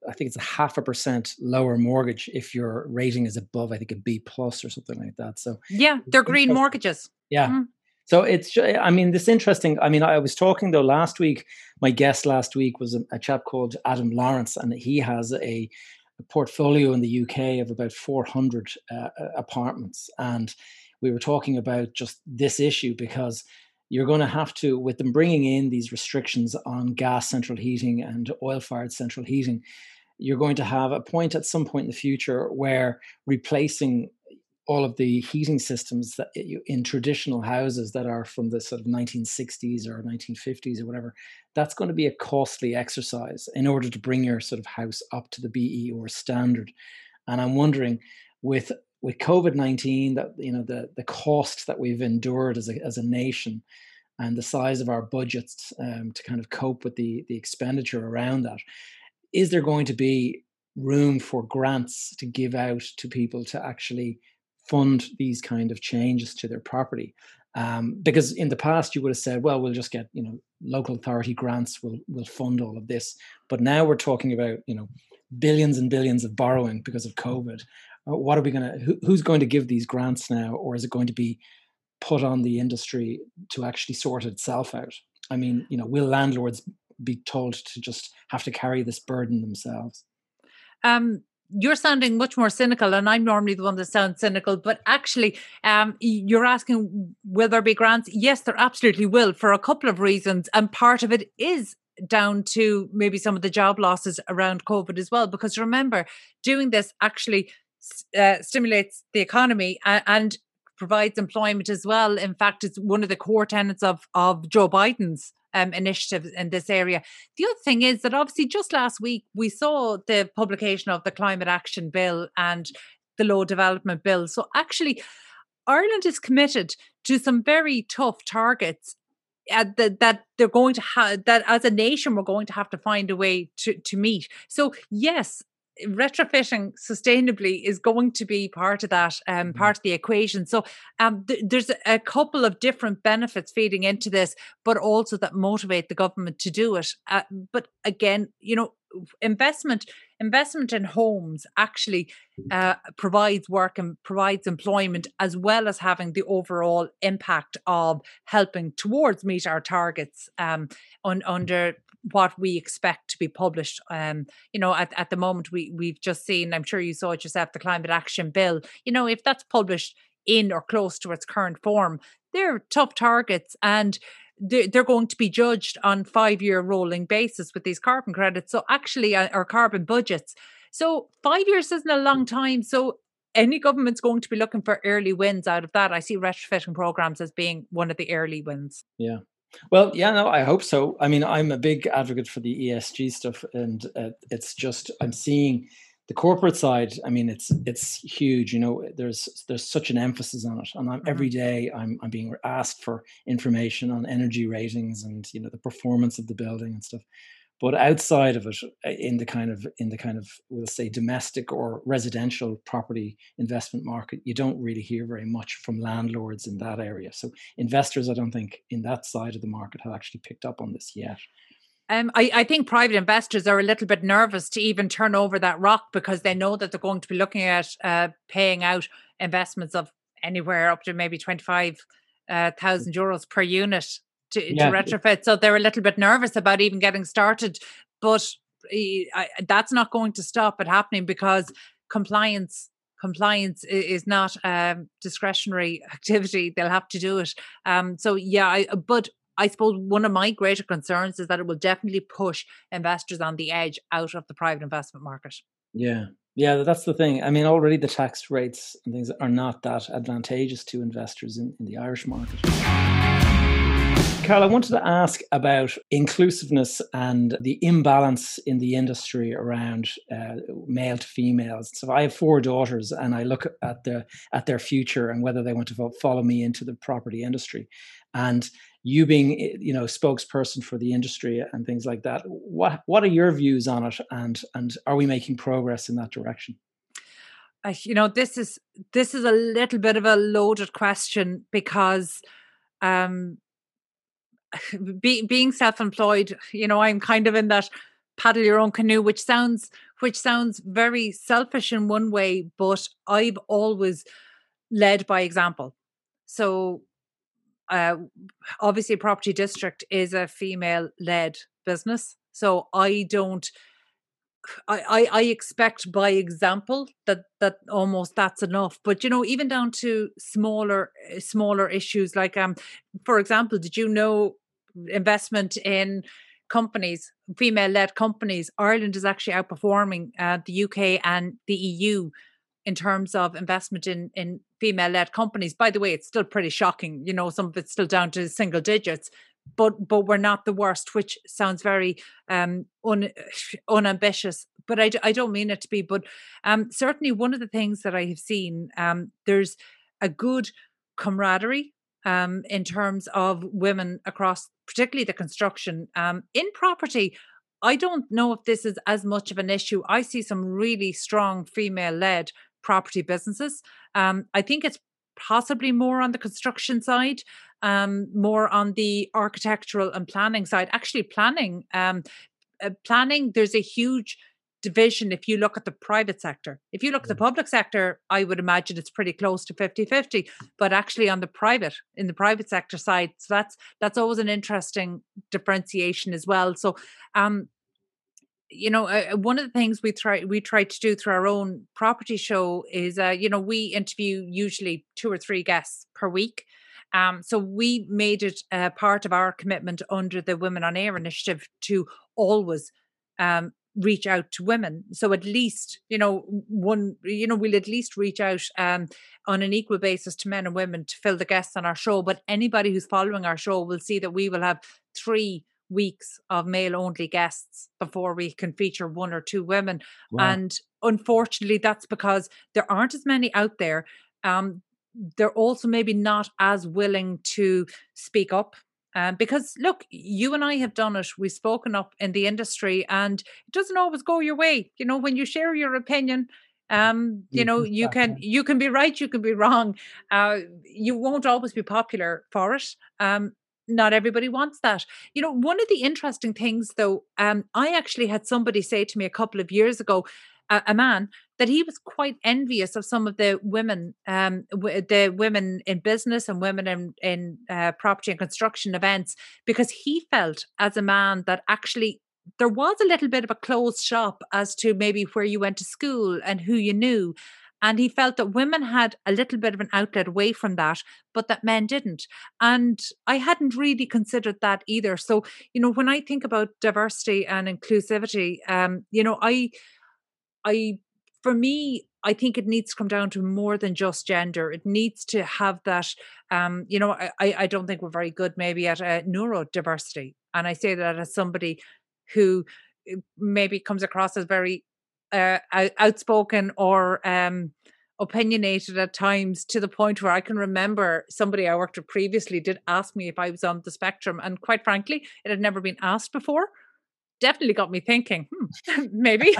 I think it's 0.5% lower mortgage if your rating is above, I think, a B+ or something like that. So yeah, they're green mortgages. Yeah. Mm. So it's, I mean, this interesting. I mean, I was talking though last week, my guest last week was a chap called Adam Lawrence, and he has a portfolio in the UK of about 400 apartments. And we were talking about just this issue because you're going to have to, with them bringing in these restrictions on gas central heating and oil-fired central heating, you're going to have a point at some point in the future where replacing all of the heating systems that in traditional houses that are from the sort of 1960s or 1950s or whatever, that's going to be a costly exercise in order to bring your sort of house up to the BER standard. And I'm wondering, with COVID-19, that, you know, the cost that we've endured as a nation and the size of our budgets to kind of cope with the expenditure around that, is there going to be room for grants to give out to people to actually fund these kind of changes to their property? Because in the past you would have said, well, we'll just get, you know, local authority grants will fund all of this. But now we're talking about, you know, billions and billions of borrowing because of COVID. What are we going to, who's going to give these grants now? Or is it going to be put on the industry to actually sort itself out? I mean, you know, will landlords be told to just have to carry this burden themselves? You're sounding much more cynical, and I'm normally the one that sounds cynical, but actually you're asking, will there be grants? Yes, there absolutely will, for a couple of reasons. And part of it is down to maybe some of the job losses around COVID as well, because remember, doing this actually stimulates the economy and provides employment as well. In fact, it's one of the core tenets of Joe Biden's initiatives in this area. The other thing is that obviously just last week we saw the publication of the Climate Action Bill and the Low Development Bill. So actually, Ireland is committed to some very tough targets that they're going to have, that as a nation we're going to have to find a way to meet. So yes, retrofitting sustainably is going to be part of that, part of the equation. So there's a couple of different benefits feeding into this, but also that motivate the government to do it. But again, you know, investment in homes actually provides work and provides employment, as well as having the overall impact of helping towards meet our targets under what we expect to be published. You know, at the moment we've just seen, I'm sure you saw it yourself, the Climate Action Bill. You know, if that's published in or close to its current form, they're tough targets, and they're going to be judged on 5-year rolling basis with these carbon credits. So actually, our carbon budgets. So 5 years isn't a long time. So any government's going to be looking for early wins out of that. I see retrofitting programs as being one of the early wins. Yeah. Well, yeah, no, I hope so. I mean, I'm a big advocate for the ESG stuff, and it's just, I'm seeing The corporate side, I mean, it's huge. You know, there's such an emphasis on it, and every day I'm being asked for information on energy ratings and, you know, the performance of the building and stuff. But outside of it, in the kind of we'll say domestic or residential property investment market, you don't really hear very much from landlords in that area. So investors, I don't think, in that side of the market have actually picked up on this yet. I think private investors are a little bit nervous to even turn over that rock, because they know that they're going to be looking at paying out investments of anywhere up to maybe 25,000 euros per unit to retrofit. So they're a little bit nervous about even getting started. But that's not going to stop it happening, because compliance is not discretionary activity. They'll have to do it. But I suppose one of my greater concerns is that it will definitely push investors on the edge out of the private investment market. Yeah, that's the thing. I mean, already the tax rates and things are not that advantageous to investors in the Irish market. Carol, I wanted to ask about inclusiveness and the imbalance in the industry around male to females. So I have four daughters, and I look at their future and whether they want to follow me into the property industry. And you being, you know, spokesperson for the industry and things like that, what are your views on it, and are we making progress in that direction? This is a little bit of a loaded question, because being self-employed, you know, I'm kind of in that paddle your own canoe, which sounds very selfish in one way, but I've always led by example. So obviously Property District is a female-led business. So I expect by example that almost that's enough. But, you know, even down to smaller issues, like, for example, did you know investment in companies, female-led companies, Ireland is actually outperforming the UK and the EU in terms of investment in female-led companies. By the way, it's still pretty shocking. You know, some of it's still down to single digits, but we're not the worst, which sounds very unambitious, but I don't mean it to be. But certainly one of the things that I have seen, there's a good camaraderie in terms of women across, particularly the construction. In property, I don't know if this is as much of an issue. I see some really strong female-led property businesses. I think it's possibly more on the construction side, more on the architectural and planning side. Actually, planning, there's a huge division if you look at the private sector. If you look at the public sector, I would imagine it's pretty close to 50-50, but actually in the private sector side, so that's always an interesting differentiation as well. So one of the things we try to do through our own property show is, we interview usually 2 or 3 guests per week. So we made it part of our commitment under the Women on Air initiative to always reach out to women. So at least, you know, one, you know, we'll at least reach out on an equal basis to men and women to fill the guests on our show. But anybody who's following our show will see that we will have 3 weeks of male-only guests before we can feature 1 or 2 women. Wow. And unfortunately, that's because there aren't as many out there. They're also maybe not as willing to speak up. Because, look, you and I have done it. We've spoken up in the industry, and it doesn't always go your way. You know, when you share your opinion, you can be right, you can be wrong. You won't always be popular for it. Not everybody wants that. You know, one of the interesting things, though, I actually had somebody say to me a couple of years ago, a man, that he was quite envious of some of the women, the women in business and women in property and construction events, because he felt as a man that actually there was a little bit of a closed shop as to maybe where you went to school and who you knew. And he felt that women had a little bit of an outlet away from that, but that men didn't. And I hadn't really considered that either. So, you know, when I think about diversity and inclusivity, I think it needs to come down to more than just gender. It needs to have that, I don't think we're very good maybe at neurodiversity. And I say that as somebody who maybe comes across as very outspoken or opinionated at times, to the point where I can remember somebody I worked with previously did ask me if I was on the spectrum, and quite frankly, it had never been asked before. Definitely got me thinking, maybe.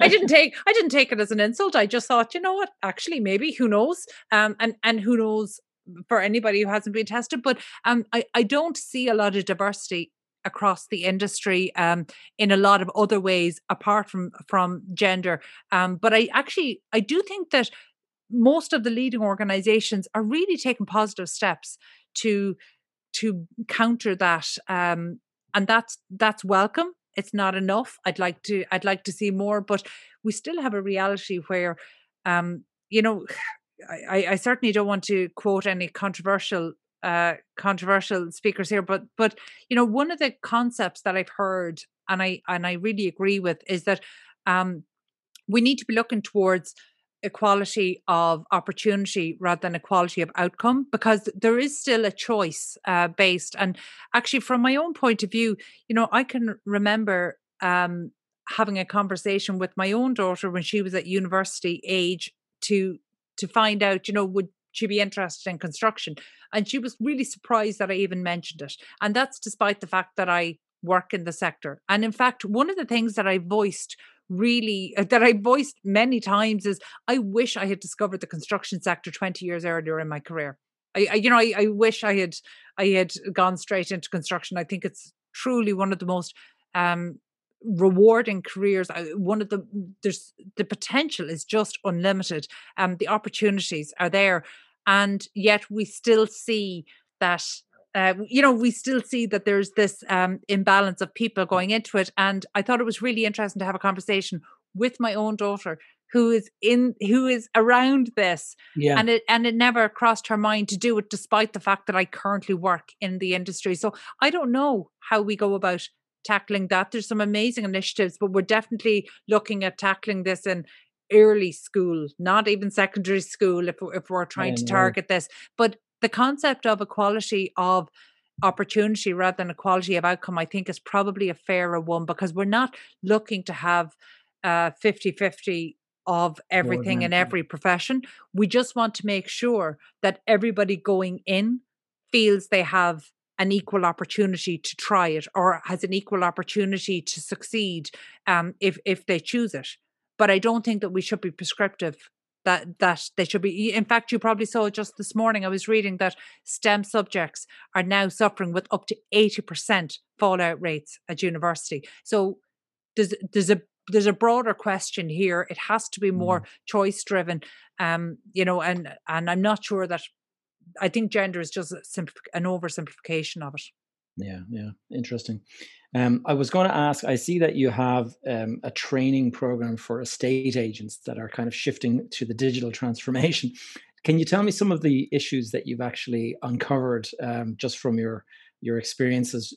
I didn't take it as an insult. I just thought, you know what, actually, maybe, who knows? And who knows for anybody who hasn't been tested. But I don't see a lot of diversity across the industry in a lot of other ways apart from gender. But I do think that most of the leading organizations are really taking positive steps to counter that. And that's welcome. It's not enough. I'd like to see more, but we still have a reality where, you know, I certainly don't want to quote any controversial speakers here, but you know, one of the concepts that I've heard and I really agree with is that we need to be looking towards equality of opportunity rather than equality of outcome, because there is still a choice based. And actually, from my own point of view, you know, I can remember having a conversation with my own daughter when she was at university age to find out, you know, would she be interested in construction? And she was really surprised that I even mentioned it. And that's despite the fact that I work in the sector. And in fact, one of the things that I voiced many times is I wish I had discovered the construction sector 20 years earlier in my career. I wish I had gone straight into construction. I think it's truly one of the most rewarding careers. There's the potential is just unlimited. The opportunities are there, and yet we still see that. We still see that there's this imbalance of people going into it. And I thought it was really interesting to have a conversation with my own daughter who is around this. Yeah. And it never crossed her mind to do it, despite the fact that I currently work in the industry. So I don't know how we go about tackling that. There's some amazing initiatives, but we're definitely looking at tackling this in early school, not even secondary school, if we're trying to target this. But the concept of equality of opportunity rather than equality of outcome, I think, is probably a fairer one, because we're not looking to have 50-50 of everything in every profession. We just want to make sure that everybody going in feels they have an equal opportunity to try it, or has an equal opportunity to succeed if they choose it. But I don't think that we should be prescriptive that they should be. In fact, you probably saw just this morning, I was reading that STEM subjects are now suffering with up to 80% fallout rates at university. So there's a broader question here. It has to be more choice driven, you know, and I'm not sure that, I think gender is just an oversimplification of it. Yeah. Interesting. I was going to ask, I see that you have a training program for estate agents that are kind of shifting to the digital transformation. Can you tell me some of the issues that you've actually uncovered just from your experiences?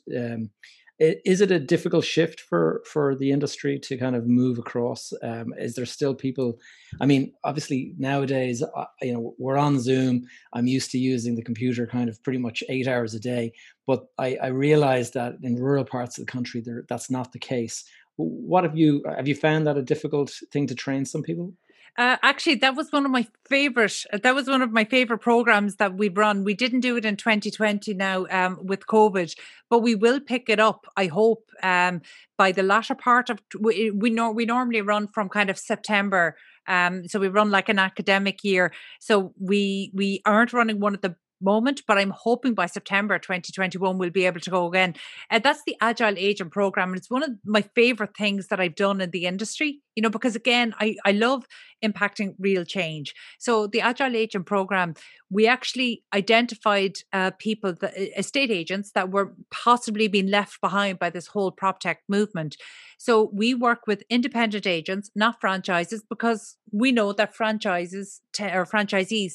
Is it a difficult shift for the industry to kind of move across? Is there still people? I mean, obviously nowadays, you know, we're on Zoom. I'm used to using the computer kind of pretty much 8 hours a day. But I realized that in rural parts of the country, that's not the case. What have you found that a difficult thing to train some people? Actually, that was one of my favorite. That was one of my favorite programs that we've run. We didn't do it in 2020 now with COVID, but we will pick it up, I hope, by the latter part of. We normally run from kind of September, so we run like an academic year. So we aren't running one at the moment, but I'm hoping by September 2021 we'll be able to go again. That's the Agile Agent program, and it's one of my favorite things that I've done in the industry, you know, because again, I love impacting real change. So the Agile Agent program, we actually identified people, estate agents that were possibly being left behind by this whole prop tech movement. So we work with independent agents, not franchises, because we know that franchisees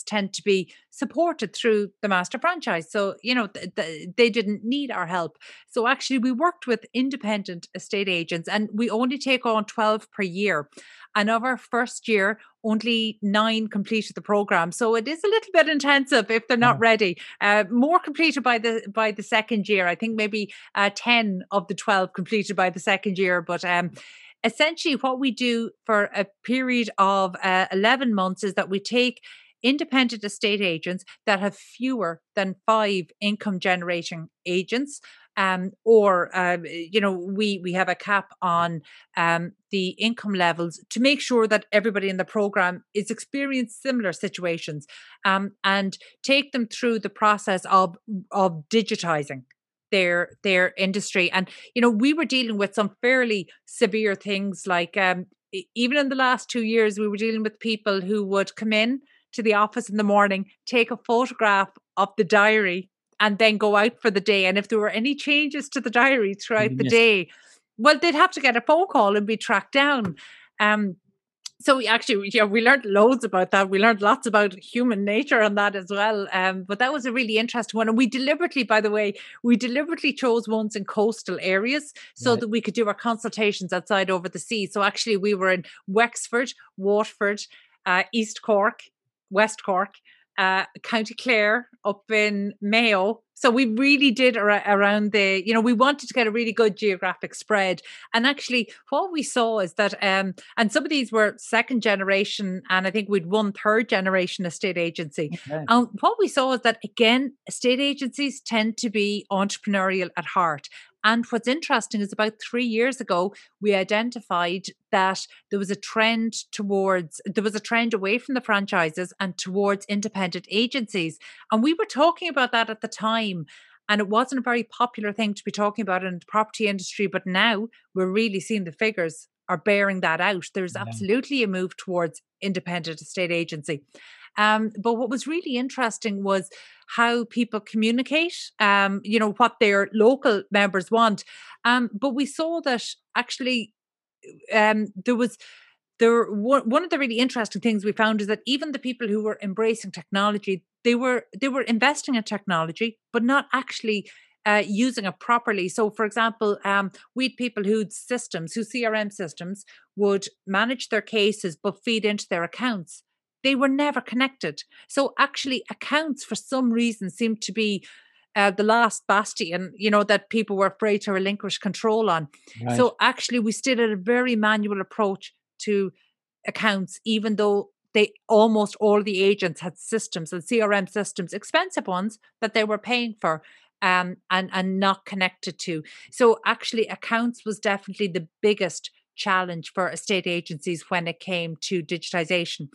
tend to be supported through the master franchise. So, you know, they didn't need our help. So actually we worked with independent estate agents, and we only take on 12 per year. And of our first year, only 9 completed the program. So it is a little bit intensive if they're not ready. More completed by the second year. I think maybe 10 of the 12 completed by the second year. But essentially what we do for a period of 11 months is that we take independent estate agents that have fewer than 5 income generating agents. We have a cap on the income levels to make sure that everybody in the program is experienced similar situations, and take them through the process of digitizing their industry. And, you know, we were dealing with some fairly severe things like even in the last 2 years, we were dealing with people who would come in to the office in the morning, take a photograph of the diary, and then go out for the day. And if there were any changes to the diary throughout the day, well, they'd have to get a phone call and be tracked down. So we actually, we learned loads about that. We learned lots about human nature on that as well. But that was a really interesting one. And we deliberately, by the way, chose ones in coastal areas so that we could do our consultations outside over the sea. So actually we were in Wexford, Waterford, East Cork, West Cork, County Clare, up in Mayo. So we really did around the, we wanted to get a really good geographic spread. And actually what we saw is that, and some of these were second generation, and I think we'd one third generation estate agency. Okay. And what we saw is that, again, estate agencies tend to be entrepreneurial at heart. And what's interesting is about 3 years ago, we identified that there was a trend away from the franchises and towards independent agencies. And we were talking about that at the time. And it wasn't a very popular thing to be talking about in the property industry. But now we're really seeing the figures are bearing that out. There's absolutely a move towards independent estate agency. But what was really interesting was how people communicate, what their local members want. But we saw that actually one of the really interesting things we found is that even the people who were embracing technology, they were investing in technology, but not actually using it properly. So, for example, we had people whose CRM systems would manage their cases but feed into their accounts. They were never connected. So actually accounts for some reason seemed to be the last bastion, that people were afraid to relinquish control on. Right. So actually we still had a very manual approach to accounts, even though almost all the agents had systems and CRM systems, expensive ones that they were paying for and not connected to. So actually accounts was definitely the biggest challenge for estate agencies when it came to digitization.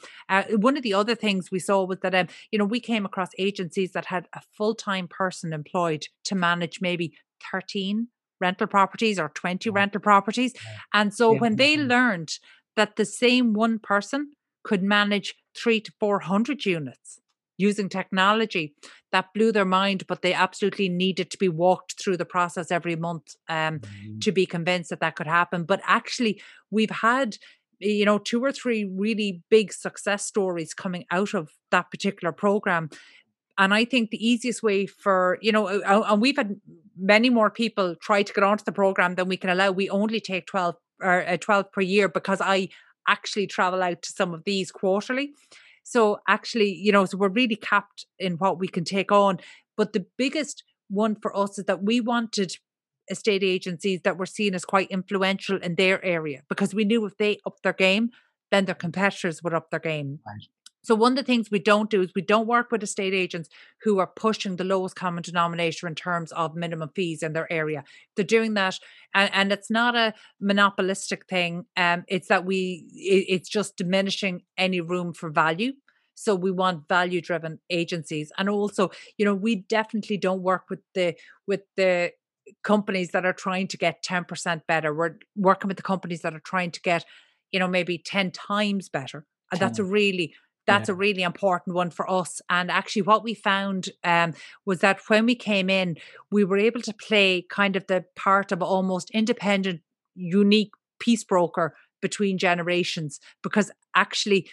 One of the other things we saw was that, we came across agencies that had a full-time person employed to manage maybe 13 rental properties or 20 rental properties. And so when they learned that the same one person could manage 300 to 400 units using technology, that blew their mind, but they absolutely needed to be walked through the process every month to be convinced that could happen. But actually, we've had, 2 or 3 really big success stories coming out of that particular program. And I think the easiest way for, and we've had many more people try to get onto the program than we can allow. We only take 12 per year because I actually travel out to some of these quarterly. So actually, so we're really capped in what we can take on. But the biggest one for us is that we wanted estate agencies that were seen as quite influential in their area, because we knew if they upped their game, then their competitors would up their game. Right. So one of the things we don't do is we don't work with estate agents who are pushing the lowest common denominator in terms of minimum fees in their area. They're doing that, and it's not a monopolistic thing. It's just diminishing any room for value. So we want value-driven agencies, and also, we definitely don't work with the companies that are trying to get 10% better. We're working with the companies that are trying to get, maybe 10 times better, and that's a really important one for us. And actually what we found was that when we came in, we were able to play kind of the part of almost independent, unique peace broker between generations, because actually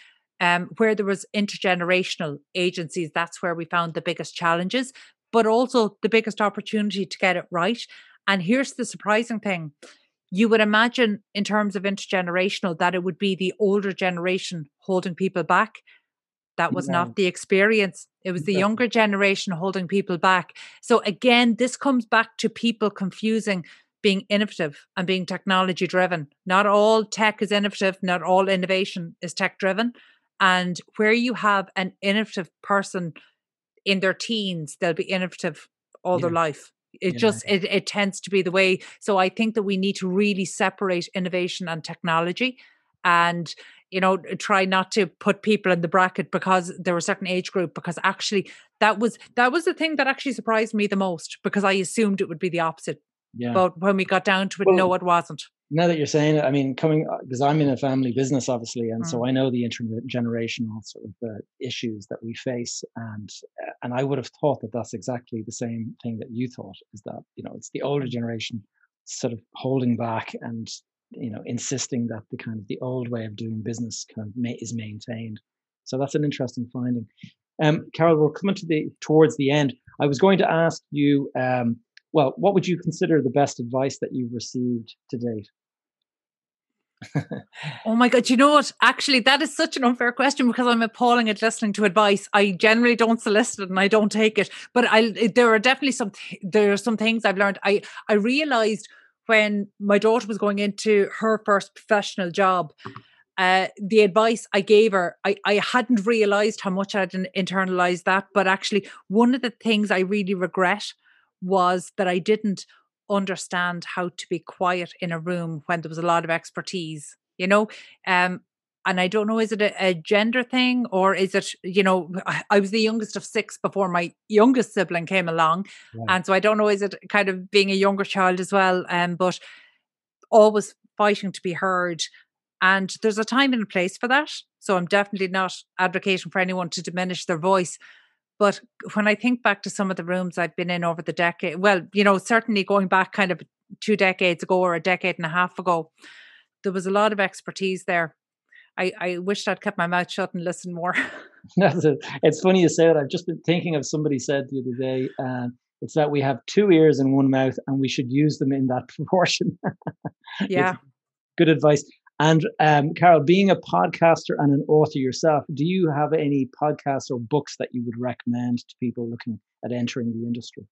where there was intergenerational agencies, that's where we found the biggest challenges, but also the biggest opportunity to get it right. And here's the surprising thing. You would imagine in terms of intergenerational that it would be the older generation holding people back. That was not the experience. It was the younger generation holding people back. So again, this comes back to people confusing being innovative and being technology driven. Not all tech is innovative. Not all innovation is tech driven. And where you have an innovative person in their teens, they'll be innovative all their life. It tends to be the way. So I think that we need to really separate innovation and technology, and, you know, try not to put people in the bracket because they're a certain age group, because actually that was the thing that actually surprised me the most, because I assumed it would be the opposite. Yeah. But when we got down to it, well, no, it wasn't. Now that you're saying it, I mean, because I'm in a family business, obviously, and so I know the intergenerational sort of issues that we face, and I would have thought that that's exactly the same thing that you thought, is that, you know, it's the older generation sort of holding back and, you know, insisting that the kind of the old way of doing business kind of is maintained. So that's an interesting finding. Carol, we're coming to towards the end. I was going to ask you, well, what would you consider the best advice that you've received to date? Oh my God, you know what? Actually, that is such an unfair question, because I'm appalling at listening to advice. I generally don't solicit it and I don't take it. But there are definitely some things I've learned. I realized when my daughter was going into her first professional job, the advice I gave her, I hadn't realized how much I'd internalized that. But actually, one of the things I really regret was that I didn't understand how to be quiet in a room when there was a lot of expertise, you know. And I don't know, is it a gender thing, or is it, you know, I was the youngest of six before my youngest sibling came along. Yeah. And so I don't know, is it kind of being a younger child as well, but always fighting to be heard. And there's a time and a place for that. So I'm definitely not advocating for anyone to diminish their voice. But when I think back to some of the rooms I've been in over the decade, well, you know, certainly going back kind of 2 decades ago or a decade and a half ago, there was a lot of expertise there. I wish I'd kept my mouth shut and listened more. It's funny you say that. I've just been thinking of somebody said the other day, it's that we have 2 ears and 1 mouth, and we should use them in that proportion. Yeah. It's good advice. And Carol, being a podcaster and an author yourself, do you have any podcasts or books that you would recommend to people looking at entering the industry?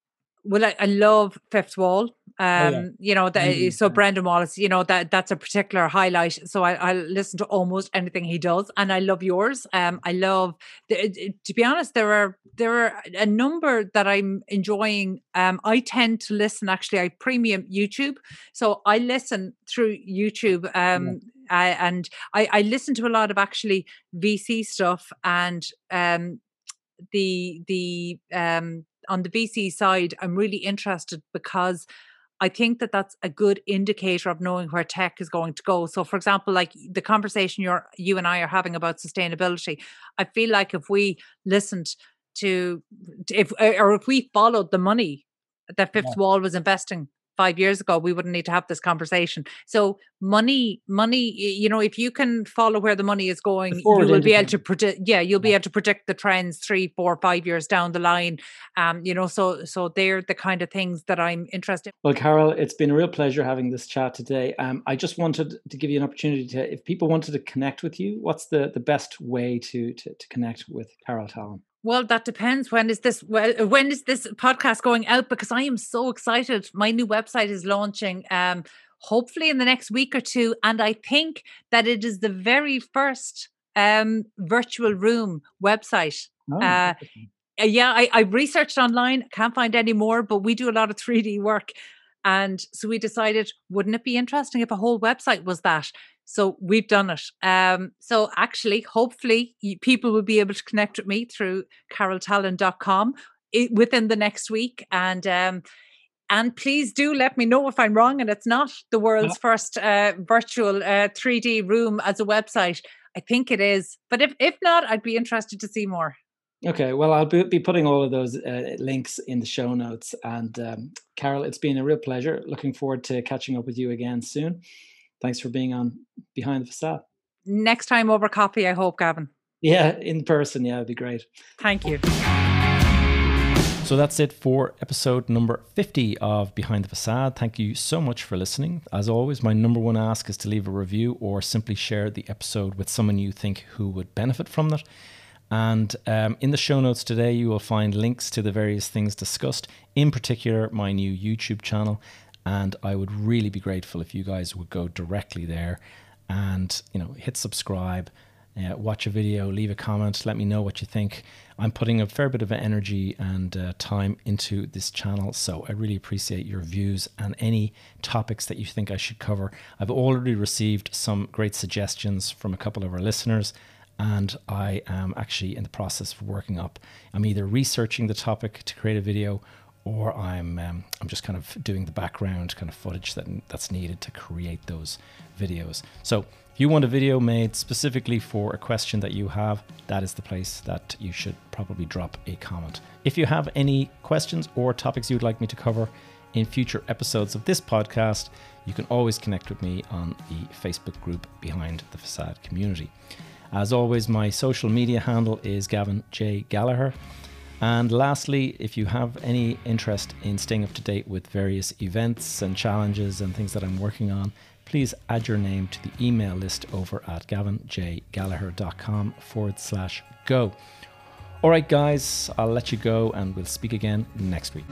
Well, I love Fifth Wall. You know, so Brendan Wallace, you know, that's a particular highlight. So I listen to almost anything he does, and I love yours. I love, to be honest, there are a number that I'm enjoying. I tend to listen, actually, I premium YouTube. So I listen through YouTube, and I listen to a lot of actually VC stuff, and on the VC side, I'm really interested because I think that that's a good indicator of knowing where tech is going to go. So, for example, like the conversation you and I are having about sustainability, I feel like if we listened to, if we followed the money that Fifth Wall was investing 5 years ago, we wouldn't need to have this conversation. So money, you know, if you can follow where the money is going, you will be able to predict. Yeah, you'll be able to predict the trends 3, 4, 5 years down the line. You know, so they're the kind of things that I'm interested in. Well, Carol, it's been a real pleasure having this chat today. I just wanted to give you an opportunity to, if people wanted to connect with you, what's the best way to connect with Carol Tallon? Well, that depends. When is this podcast going out? Because I am so excited. My new website is launching hopefully in the next week or two. And I think that it is the very first virtual room website. Oh, yeah, I researched online. Can't find any more, but we do a lot of 3D work. And so we decided, wouldn't it be interesting if a whole website was that? So we've done it. So actually, hopefully, people will be able to connect with me through caroltallon.com within the next week. And please do let me know if I'm wrong and it's not the world's first virtual 3D room as a website. I think it is. But if not, I'd be interested to see more. Okay, well, I'll be putting all of those links in the show notes. And Carol, it's been a real pleasure. Looking forward to catching up with you again soon. Thanks for being on Behind the Facade. Next time over coffee, I hope, Gavin. Yeah, in person. Yeah, it'd be great. Thank you. So that's it for episode number 50 of Behind the Facade. Thank you so much for listening. As always, my number one ask is to leave a review or simply share the episode with someone you think who would benefit from it. And in the show notes today, you will find links to the various things discussed, in particular, my new YouTube channel And I would really be grateful if you guys would go directly there and, you know, hit subscribe, watch a video, leave a comment, let me know what you think. I'm putting a fair bit of energy and time into this channel, so I really appreciate your views and any topics that you think I should cover. I've already received some great suggestions from a couple of our listeners, and I am actually in the process of working up. I'm either researching the topic to create a video, or I'm just kind of doing the background kind of footage that's needed to create those videos. So if you want a video made specifically for a question that you have, that is the place that you should probably drop a comment. If you have any questions or topics you'd like me to cover in future episodes of this podcast, you can always connect with me on the Facebook group Behind the Facade Community. As always, my social media handle is Gavin J. Gallagher. And lastly, if you have any interest in staying up to date with various events and challenges and things that I'm working on, please add your name to the email list over at gavinjgallagher.com/go. All right, guys, I'll let you go and we'll speak again next week.